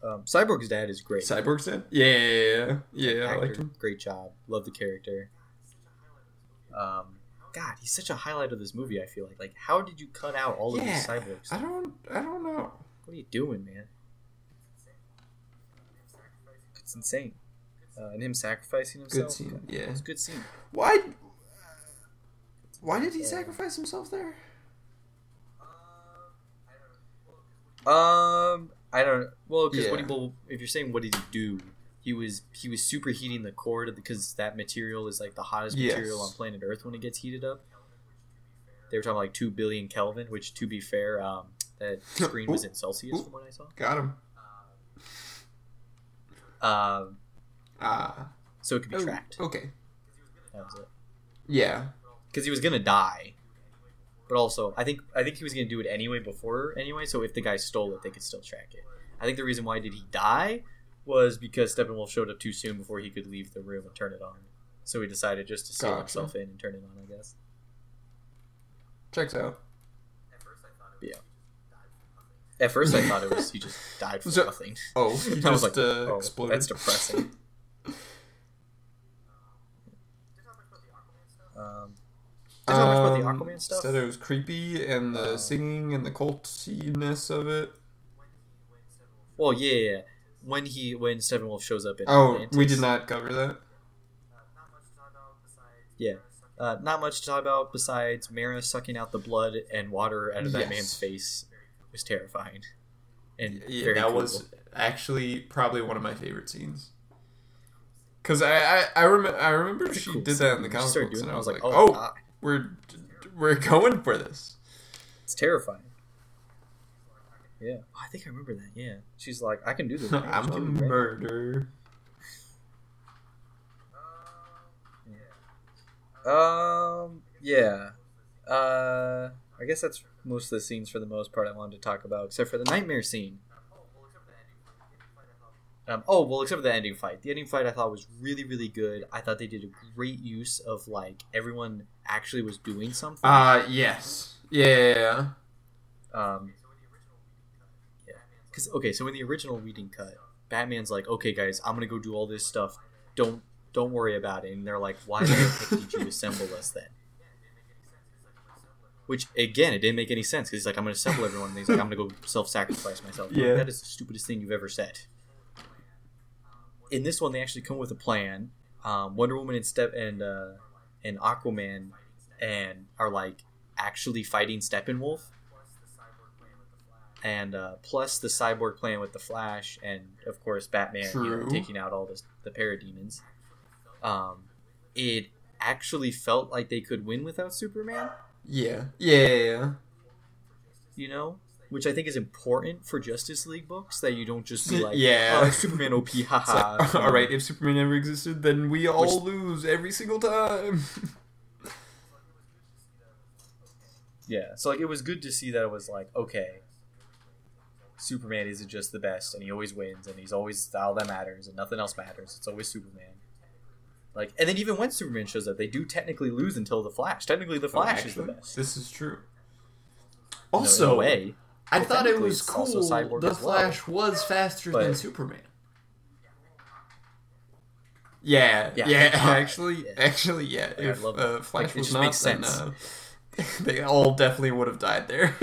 Um, Cyborg's dad is great. Cyborg's dad? Yeah, yeah, yeah. yeah I liked him. Great job. Love the character. Um, God, he's such a highlight of this movie, I feel like. Like, how did you cut out all yeah, of these cyborgs? I don't, I don't know. What are you doing, man? It's insane. Uh, and him sacrificing himself? Good scene, yeah. It was a good scene. Why, why did he yeah. sacrifice himself there? Um... I don't well because yeah. what he well, if you're saying what did he do, he was he was superheating the core because that material is like the hottest yes. material on planet Earth when it gets heated up. They were talking like two billion Kelvin, which to be fair, um, that screen was in Celsius Ooh. from what I saw. Got him. Um, ah, uh, so it could be oh, tracked. Okay, that was it. Yeah, because he was gonna die. But also, I think I think he was going to do it anyway before anyway, so if the guy stole it, they could still track it. I think the reason why did he die was because Steppenwolf showed up too soon before he could leave the room and turn it on. So he decided just to seal gotcha. himself in and turn it on, I guess. Checks out. Yeah. At first I thought it was he just died from so, nothing. Oh, he just I was like, uh, oh, exploded. That's depressing. um... Did you um, talk about the Aquaman stuff? Said it was creepy, and the um, singing, and the cultiness of it. Well, yeah, yeah. When he, when Steppenwolf shows up in Oh, Atlantis. We did not cover that? Yeah. Uh, not much to talk about besides Mera sucking out the blood and water out of that yes. man's face. It was terrifying. And yeah, very that cool. was actually probably one of my favorite scenes. Because I, I, I, rem- I remember she cool did scene. that in the comic books, and I was like, like oh, God. We're we're going for this. It's terrifying. Yeah, oh, I think I remember that. Yeah, she's like, I can do this. I'm a murderer. Yeah. Um. Yeah. Uh. I guess that's most of the scenes for the most part I wanted to talk about, except for the nightmare scene. Um, oh well, except for the ending fight. The ending fight I thought was really, really good. I thought they did a great use of like everyone actually was doing something. Uh yes, yeah. Um, yeah. Because okay, so in the original reading cut, Batman's like, "Okay, guys, I'm gonna go do all this stuff. Don't don't worry about it." And they're like, "Why the heck did you assemble us then?" Which again, it didn't make any sense because he's like, "I'm gonna assemble everyone," and he's like, "I'm gonna go self-sacrifice myself." Yeah. Like, that is the stupidest thing you've ever said. In this one, they actually come with a plan. Um, Wonder Woman and Step and uh, and Aquaman and are like actually fighting Steppenwolf, and uh, plus the cyborg playing with the Flash, and of course Batman, you know, taking out all this, the parademons. Um, it actually felt like they could win without Superman. Yeah. Yeah, yeah, yeah. You know? Which I think is important for Justice League books, that you don't just be like, yeah. oh, Superman O P, haha. Like, all right, if Superman never existed, then we all Which... lose every single time. Yeah, so like it was good to see that it was like, okay, Superman isn't just the best, and he always wins, and he's always all that matters, and nothing else matters. It's always Superman. Like, and then even when Superman shows up, they do technically lose until the Flash. Technically, the Flash oh, actually, is the best. This is true. Also, no, in a way, I thought it was cool. The Flash well. was faster but, than Superman. Yeah, yeah. yeah actually, yeah. actually, yeah. yeah if uh, Flash like, was not, makes then, sense. Uh, they all definitely would have died there.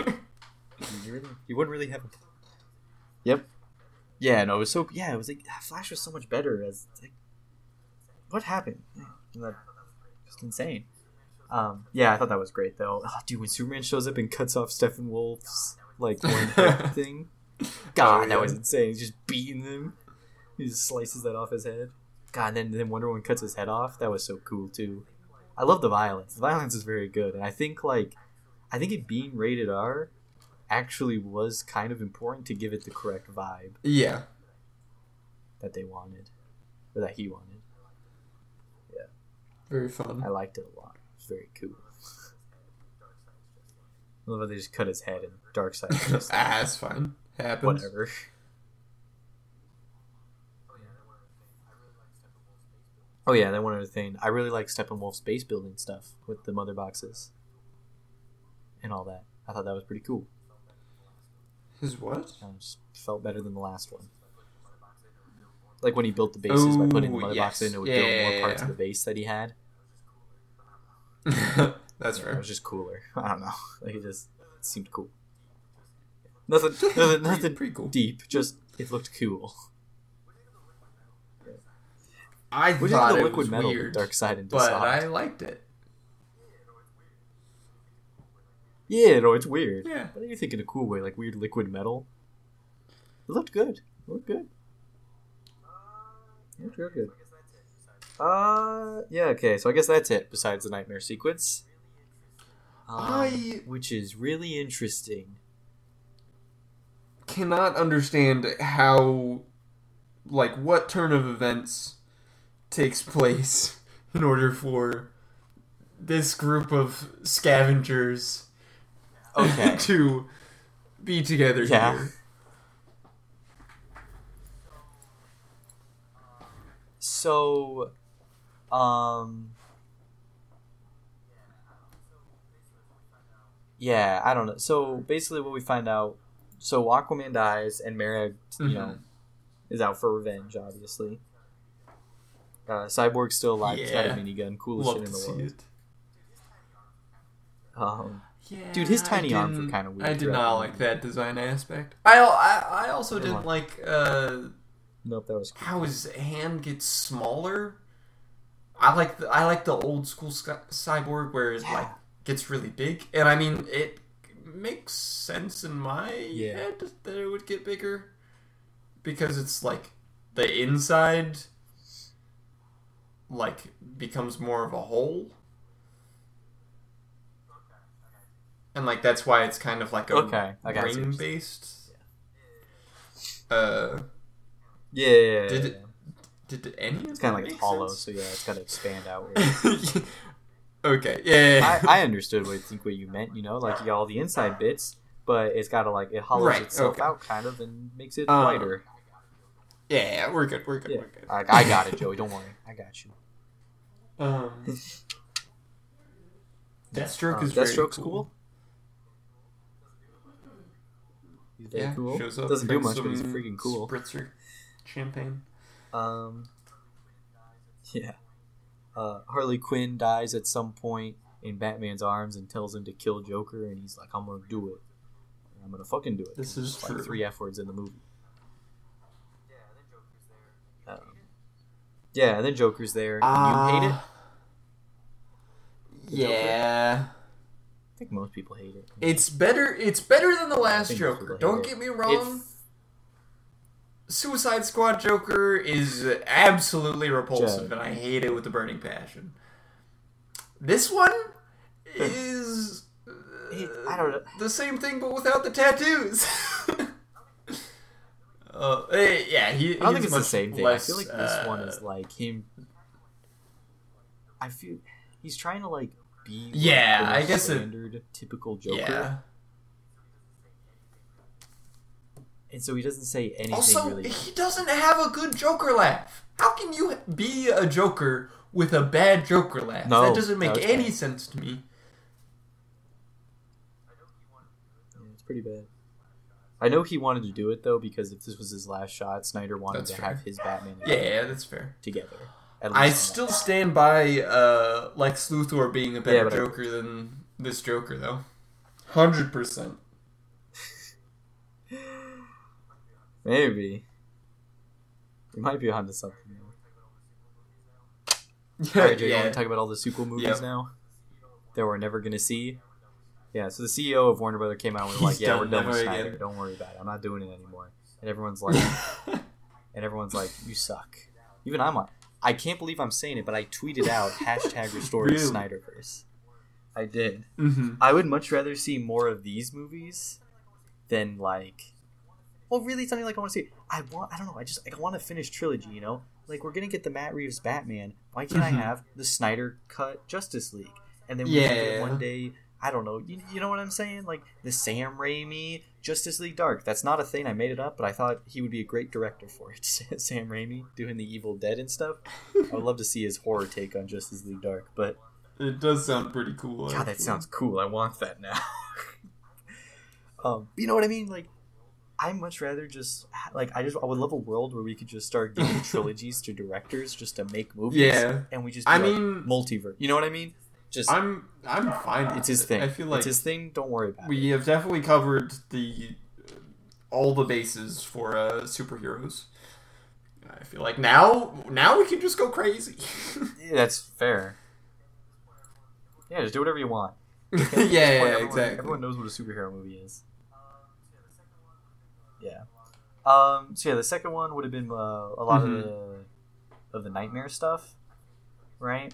you, really, you wouldn't really have. A... Yep. Yeah. No. It was so. Yeah. It was like Flash was so much better. As like, what happened? That's just insane. Um, yeah, I thought that was great though. Oh, dude, when Superman shows up and cuts off Steppenwolf's like one head thing, God, oh, yeah. that was insane. He's just beating them. He just slices that off his head. God, and then, then Wonder Woman cuts his head off. That was so cool too. I love the violence. The violence is very good, and I think like, I think it being rated R actually was kind of important to give it the correct vibe. Yeah. That they wanted, or that he wanted. Yeah. Very fun. I liked it a lot. Very cool. I love how they just cut his head and Darkseid. Just ah, that's fine. Happens. Whatever. Oh yeah, then one other thing. I really like Steppenwolf's base building stuff with the mother boxes and all that. I thought that was pretty cool. His what? I just felt better than the last one. Like when he built the bases oh, by putting the mother yes. boxes in, it would yeah, build more yeah, parts yeah. of the base that he had. That's yeah, right. It was just cooler. I don't know. Like it just it seemed cool. Nothing, nothing, nothing pretty cool. Deep. Just it looked cool. Yeah. I Which thought the liquid it was metal weird, Darkseid and but I liked it. Yeah, no, it's weird. Yeah, what do you think in a cool way? Like weird liquid metal. It looked good. It looked good. It looked real good. Uh, yeah, okay, so I guess that's it, besides the nightmare sequence. Um, I... Which is really interesting. Cannot understand how, like, what turn of events takes place in order for this group of scavengers okay. to be together yeah. here. So... Um. Yeah, I don't know. So basically, what we find out, so Aquaman dies, and Mera, you mm-hmm. know, is out for revenge. Obviously, uh, Cyborg's still alive. Yeah. He's got a minigun, coolest Love shit in the world. Um, yeah, dude, his tiny arms were kind of weird. I did not like that design aspect. I I, I also didn't, didn't like. like uh, nope, that was cool. How his hand gets smaller. I like the, I like the old school sc- cyborg where it yeah. like gets really big, and I mean it makes sense in my yeah. head that it would get bigger because it's like the inside like becomes more of a hole, and like that's why it's kind of like a okay, ring based. Yeah. Uh, yeah. yeah, yeah did it, Did any it's kind of like it's hollow, sense? So yeah, it's got to expand outward. Okay, yeah. I, I understood what I think what you meant. You know, like you got all the inside bits, but it's got to like it hollows right, itself okay. out kind of and makes it um, wider. Yeah, we're good. We're good. Yeah. We're good. I, I got it, Joey. Don't worry, I got you. Um, Deathstroke um, is Deathstroke's cool. cool. He's very yeah, cool. Shows up, doesn't do much, but he's freaking cool. Spritzer, champagne. Um. Yeah. Uh, Harley Quinn dies at some point in Batman's arms and tells him to kill Joker, and he's like, "I'm gonna do it. And I'm gonna fucking do it." This and is true. Like three F words in the movie. Yeah, um, yeah, and then Joker's there. And uh, you hate it? Yeah. Joker? think most people hate it. It's better. It's better than the last Joker. Don't get me wrong. It's... Suicide Squad Joker is absolutely repulsive, Judge. And I hate it with a burning passion. This one is uh, I don't know. The same thing, but without the tattoos. uh, yeah, he. I don't think it's the same thing. Less, I feel like uh, this one is like him. I feel he's trying to like. Be yeah, I guess standard, it, typical Joker. Yeah. And so he doesn't say anything. Also, really. He doesn't have a good Joker laugh. How can you be a Joker with a bad Joker laugh? No, that doesn't make no, any bad. sense to me. Yeah, it's pretty bad. I know he wanted to do it though because if this was his last shot, Snyder wanted that's to fair. have his Batman. Yeah, yeah, that's fair. Together. I still that. stand by uh, Lex Luthor being a better yeah, Joker I... than this Joker, though. one hundred percent. Maybe. We might be onto something. Yeah, Alright, Jay, yeah. you want to talk about all the sequel movies yeah. now? That we're never going to see? Yeah, so the C E O of Warner Brothers came out and was He's like, yeah, we're done with Snyder. Don't worry about it. I'm not doing it anymore. And everyone's like, and everyone's like, you suck. Even I'm like, I can't believe I'm saying it, but I tweeted out hashtag restore really? Snyderverse. I did. Mm-hmm. I would much rather see more of these movies than like, well, really something like I want to see. I want. I don't know. I just I want to finish trilogy. You know, like we're gonna get the Matt Reeves Batman. Why can't mm-hmm. I have the Snyder cut Justice League? And then we yeah. one day I don't know. You, you know what I'm saying? Like the Sam Raimi Justice League Dark. That's not a thing. I made it up, but I thought he would be a great director for it. Sam Raimi doing the Evil Dead and stuff. I would love to see his horror take on Justice League Dark, but it does sound pretty cool. God, that sounds cool. I want that now. um, you know what I mean? Like, I much rather just like I just I would love a world where we could just start giving trilogies to directors just to make movies. Yeah, and we just do, I like, mean multiverse. You know what I mean? Just, I'm I'm fine. It's his thing. I feel like it's his thing. Don't worry about we it. We have definitely covered the uh, all the bases for uh, superheroes. I feel like now now we can just go crazy. Yeah, that's fair. Yeah, just do whatever you want. yeah, yeah, everyone, exactly. Everyone knows what a superhero movie is. Yeah. Um. So yeah, the second one would have been uh, a lot mm-hmm. of the of the nightmare stuff, right?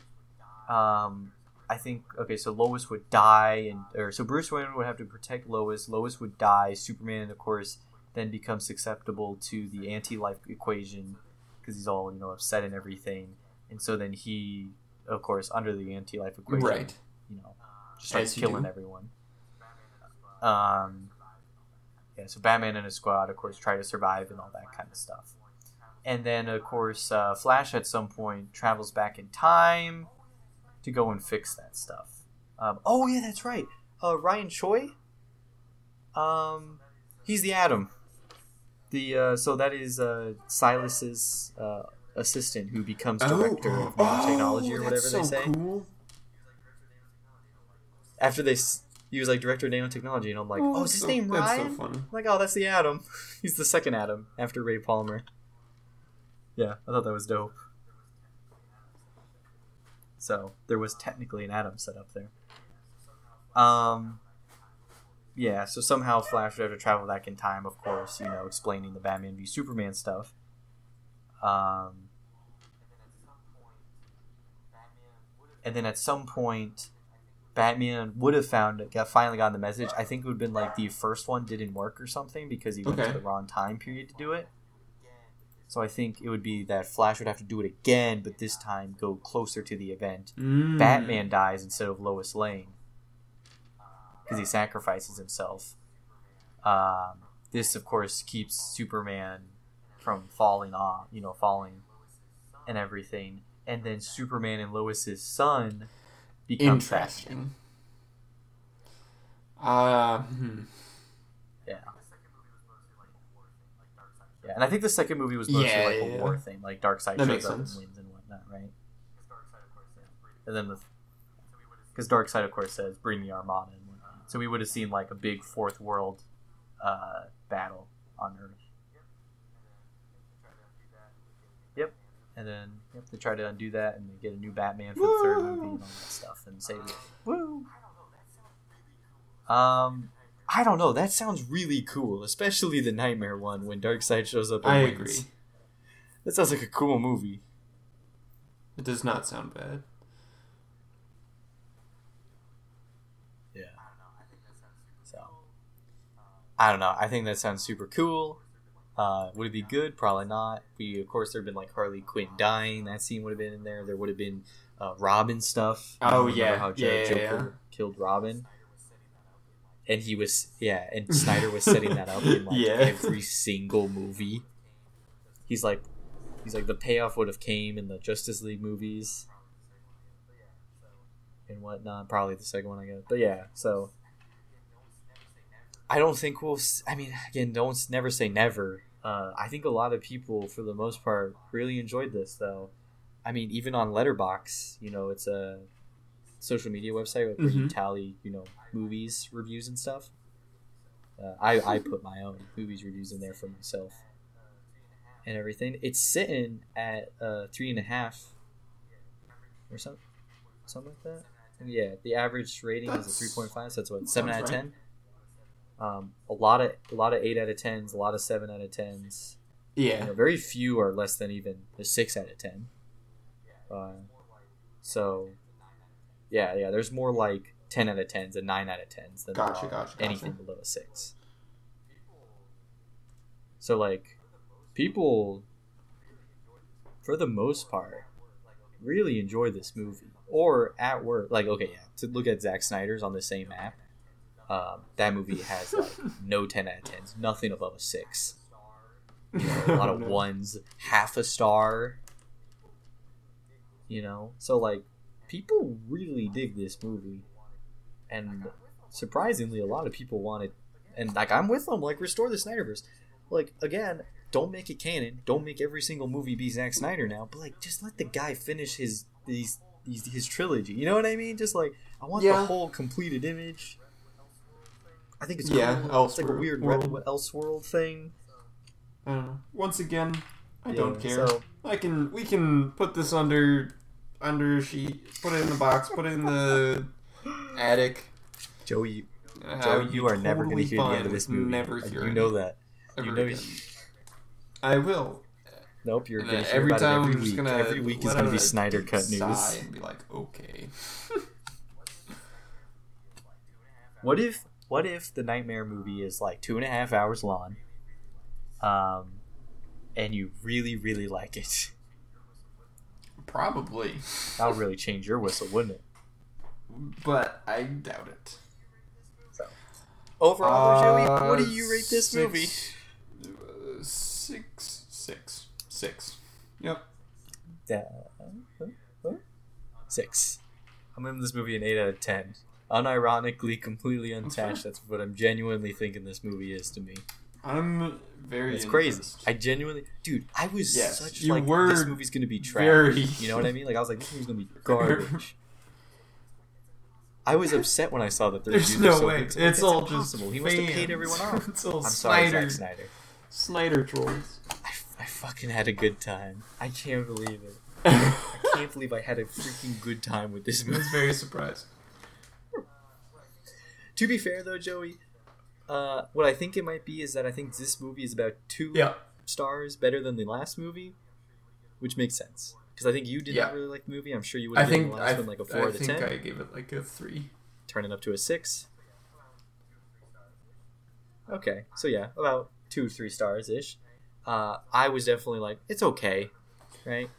Um. I think, okay, so Lois would die, and or so Bruce Wayne would have to protect Lois. Lois would die. Superman, of course, then becomes susceptible to the anti-life equation because he's all, you know, upset and everything. And so then he, of course, under the anti-life equation, right. you know, just starts killing do. everyone. Um, yeah, so Batman and his squad, of course, try to survive and all that kind of stuff. And then, of course, uh, Flash at some point travels back in time to go and fix that stuff. Um, oh yeah, that's right. Uh, Ryan Choi. Um, he's the Atom. The uh, so that is uh, Silas's uh, assistant who becomes director oh, of oh, technology or whatever that's so they say. Cool. After they, he was like director of nanotechnology, and I'm like, oh, oh is his so, name Ryan? So I'm like, oh, that's the Atom. He's the second Atom after Ray Palmer. Yeah, I thought that was dope. So there was technically an Atom set up there. Um, yeah, so somehow Flash would have to travel back in time, of course, you know, explaining the Batman v Superman stuff. Um, and then at some point, Batman would have found, got finally gotten the message. I think it would have been like the first one didn't work or something because he went okay. to the wrong time period to do it. So I think it would be that Flash would have to do it again, but this time go closer to the event. Mm. Batman dies instead of Lois Lane because he sacrifices himself. Um, this, of course, keeps Superman from falling off, you know, falling and everything. And then Superman and Lois's son become interesting. Uh, hmm. Yeah. Yeah, and I think the second movie was mostly yeah, like a yeah. war thing, like Darkseid shows up and wins and whatnot, right? And then the because Darkseid, of course, says "Bring the Armada," and whatnot. So we would have seen like a big fourth world uh, battle on Earth. Yep, and then yep, they try to undo that, and they get a new Batman for Woo! the third movie and all that stuff, and save it. Woo! Um, I don't know. That sounds really cool, especially the Nightmare one when Darkseid shows up. And I wins. agree. That sounds like a cool movie. It does not sound bad. Yeah. So, I don't know. I think that sounds super cool. Uh, would it be good? Probably not. We, of course, there have been like Harley Quinn dying. That scene would have been in there. There would have been uh, Robin stuff. Oh yeah, how Joker yeah, yeah, yeah. killed Robin, and he was yeah, and Snyder was setting that up in like yeah. every single movie. He's like, he's like the payoff would have came in the Justice League movies, and whatnot. Probably the second one, I guess. But yeah, so I don't think we'll. I mean, again, don't never say never. Uh, I think a lot of people, for the most part, really enjoyed this, though. I mean, even on Letterboxd, you know, it's a social media website where mm-hmm. you tally, you know, movies, reviews, and stuff. Uh, I, I put my own movies reviews in there for myself and everything. It's sitting at uh, three and a half or something, something like that. And yeah, the average rating that's, is a three point five, so that's what, seven out of ten? Right. Um, a lot of a lot of eight out of tens, a lot of seven out of tens. Yeah, you know, very few are less than even the six out of ten. Uh, so, yeah, yeah. There's more like ten out of tens and nine out of tens than gotcha, gotcha, anything gotcha. below a six. So, like, people, for the most part, really enjoy this movie. Or at work, like, okay, yeah. To look at Zack Snyder's on the same app. Um, that movie has like no ten out of tens, nothing above a six. You know, a lot of ones, half a star. You know, so like people really dig this movie, and surprisingly, a lot of people wanted. And like I'm with them. Like restore the Snyderverse. Like again, don't make it canon. Don't make every single movie be Zack Snyder now. But like, just let the guy finish his these his, his trilogy. You know what I mean? Just like I want yeah. the whole completed image. I think it's yeah, cool. It's like a weird world. Elseworld thing. I don't know. Once again, I yeah, don't care. So. I can we can put this under under sheet, put it in the box, put it in the attic. Joey, uh, Joey, you are totally never going to hear the end of this movie. Never hear you know that. You know you... I will. Nope, you're going to hear about time, it every I'm week. Gonna every week is going to be Snyder Cut news. And be like, okay. What if? What if the Nightmare movie is like two and a half hours long, um, and you really, really like it? Probably. That would really change your whistle, wouldn't it? But I doubt it. So, overall, uh, Joey, what do you rate this six, movie? Uh, six, six, six. Yep. Uh, six. I'm giving this movie an eight out of ten. Unironically, completely unattached. That's what I'm genuinely thinking this movie is to me. I'm very. It's crazy. I genuinely, dude. I was yes, such like this movie's gonna be trash. Very... You know what I mean? Like I was like, this movie's gonna be garbage. I was upset when I saw that. There's no so way. It's, it's all impossible. Just he must fans. have paid everyone off. It's all I'm sorry, Snyder. Zack Snyder. Snyder trolls. I, I fucking had a good time. I can't believe it. I can't believe I had a freaking good time with this movie. I was very surprised. To be fair, though, Joey, uh, what I think it might be is that I think this movie is about two yeah. stars better than the last movie, which makes sense. Because I think you did yeah. not really like the movie. I'm sure you would have given the last I, one like a four I out of ten. I think I gave it like a three. Turn it up to a six. Okay, so yeah, about two, three stars-ish. Uh, I was definitely like, it's okay, right?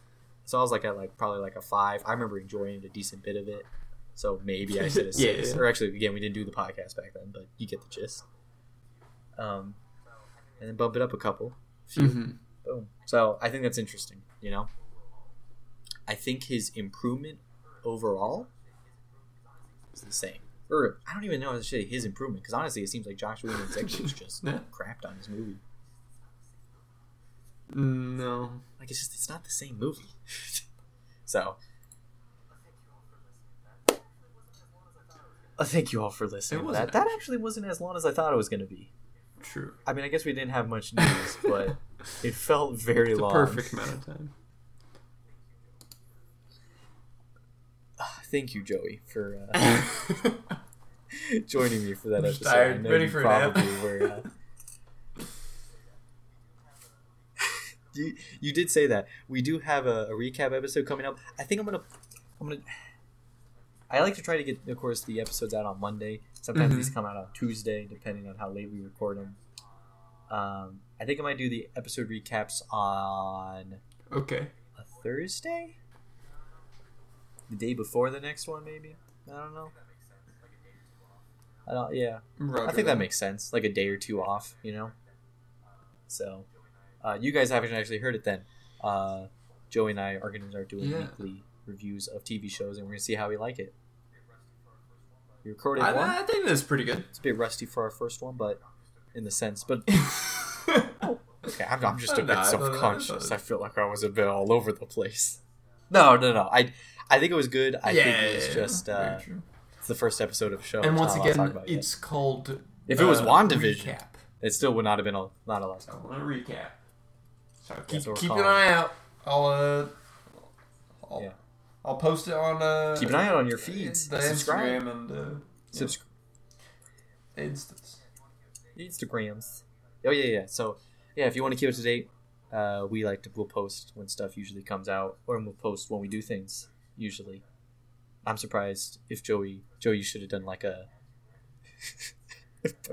So I was like at like probably like a five. I remember enjoying a decent bit of it. So maybe I said a six. yeah, yeah. Or actually, again, we didn't do the podcast back then, but you get the gist. Um, and then bump it up a couple. Few. Mm-hmm. Boom. So I think that's interesting, you know? I think his improvement overall is the same. Or I don't even know how to say his improvement, because honestly, it seems like Josh Whedon's actually just yeah. crapped on his movie. No. Like, it's just, it's not the same movie. So... Thank you all for listening. That actually. that actually wasn't as long as I thought it was going to be. True. I mean, I guess we didn't have much news, but it felt very it's long. The perfect amount of time. Thank you, Joey, for uh, joining me for that I'm episode. Tired, ready for an were, uh... you, you did say that. We do have a, a recap episode coming up. I think I'm gonna. I'm gonna. I like to try to get, of course, the episodes out on Monday. Sometimes mm-hmm. these come out on Tuesday, depending on how late we record them. Um, I think I might do the episode recaps on okay a Thursday, the day before the next one, maybe. I don't know. I don't. Yeah, Roger I think that. that makes sense. Like a day or two off, you know. So, uh, you guys haven't actually heard it then. Uh, Joey and I are going to start doing yeah. weekly reviews of T V shows, and we're gonna see how we like it. We recorded I, one. I think that's pretty good. It's a bit rusty for our first one, but in the sense, but oh, okay, I'm, I'm just a bit self-conscious. I feel like I was a bit all over the place. No, no, no. I, I think it was good. I yeah, think it was just uh, it's the first episode of the show. And once again, it's yet. called. If uh, it was WandaVision, recap. it still would not have been a not a lot. It's called a recap. So keep, keep an eye out. I'll uh, I'll, yeah. I'll post it on. Uh, Keep an eye out on your feeds. The Subscribe. Instagram and uh, yeah. Subscribe. Instance. Instagrams. Oh yeah, yeah. So yeah, if you want to keep up to date, uh, we like to we'll post when stuff usually comes out, or we'll post when we do things. Usually, I'm surprised if Joey, Joey, you should have done like a post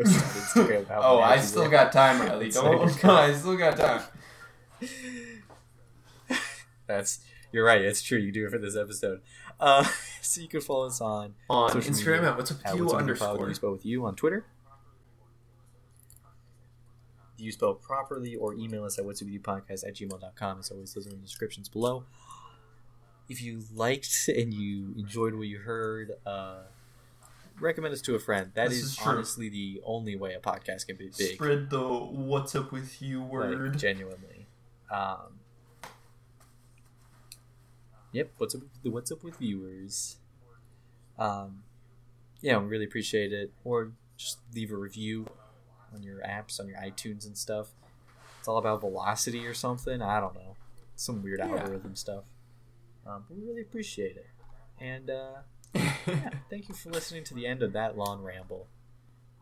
on Instagram. oh, I still were. got time, Riley. Don't. I still got time. That's. You're right. It's true. You do it for this episode. Uh, so you can follow us on on Instagram media, at what's up with at you what's up underscore. You spell with you on Twitter. You spell properly, or email us at what's up with you podcast at gmail dot com. As always, those are in the descriptions below. If you liked and you enjoyed what you heard, uh, recommend us to a friend. That this is, is honestly the only way a podcast can be big. Spread the what's up with you word. Like, genuinely. Um, Yep, what's up with, what's up with viewers? Um, yeah, we really appreciate it. Or just leave a review on your apps, on your iTunes and stuff. It's all about velocity or something. I don't know. Some weird yeah. algorithm stuff. Um, we really appreciate it. And uh, yeah, thank you for listening to the end of that long ramble.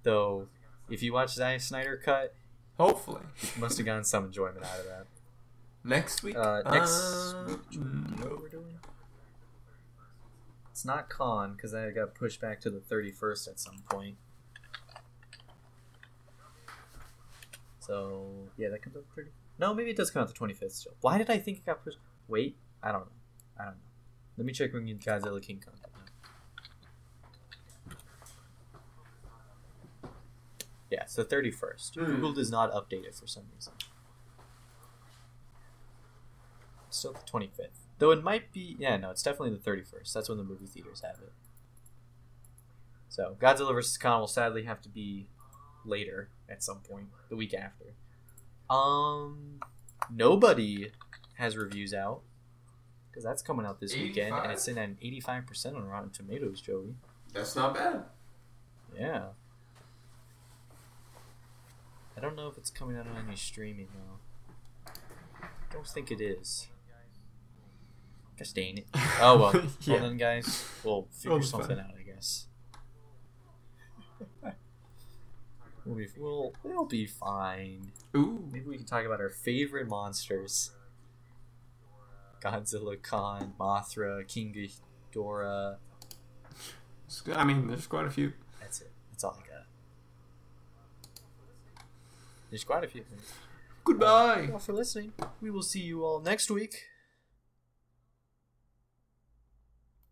Though, if you watch Zack Snyder Cut, hopefully, you must have gotten some enjoyment out of that. Next week? Uh, next uh, week. No. What we're doing? It's not con, because I got pushed back to the thirty-first at some point. So, yeah, that comes out pretty... No, maybe it does come out the twenty-fifth still. Why did I think it got pushed... Wait, I don't know. I don't know. Let me check when you Godzilla King Kong. Yeah, it's the thirty-first. Mm. Google does not update it for some reason. Still the twenty-fifth, though it might be. Yeah, no, it's definitely the thirty-first. That's when the movie theaters have it. So Godzilla versus Kong will sadly have to be later at some point, the week after. Um, nobody has reviews out because that's coming out this eighty-five weekend, and it's in at an eighty-five percent on Rotten Tomatoes. Joey, that's not bad. Yeah, I don't know if it's coming out on any streaming though. I don't think it is. Just dang it. Oh, well. yeah. Well, then, guys, we'll figure something fun. out, I guess. we'll be, we'll, it'll be fine. Ooh. Maybe we can talk about our favorite monsters. Godzilla, Khan, Mothra, King Ghidorah. I mean, there's quite a few. That's it. That's all I got. There's quite a few things. Goodbye. Thank you all for listening. We will see you all next week.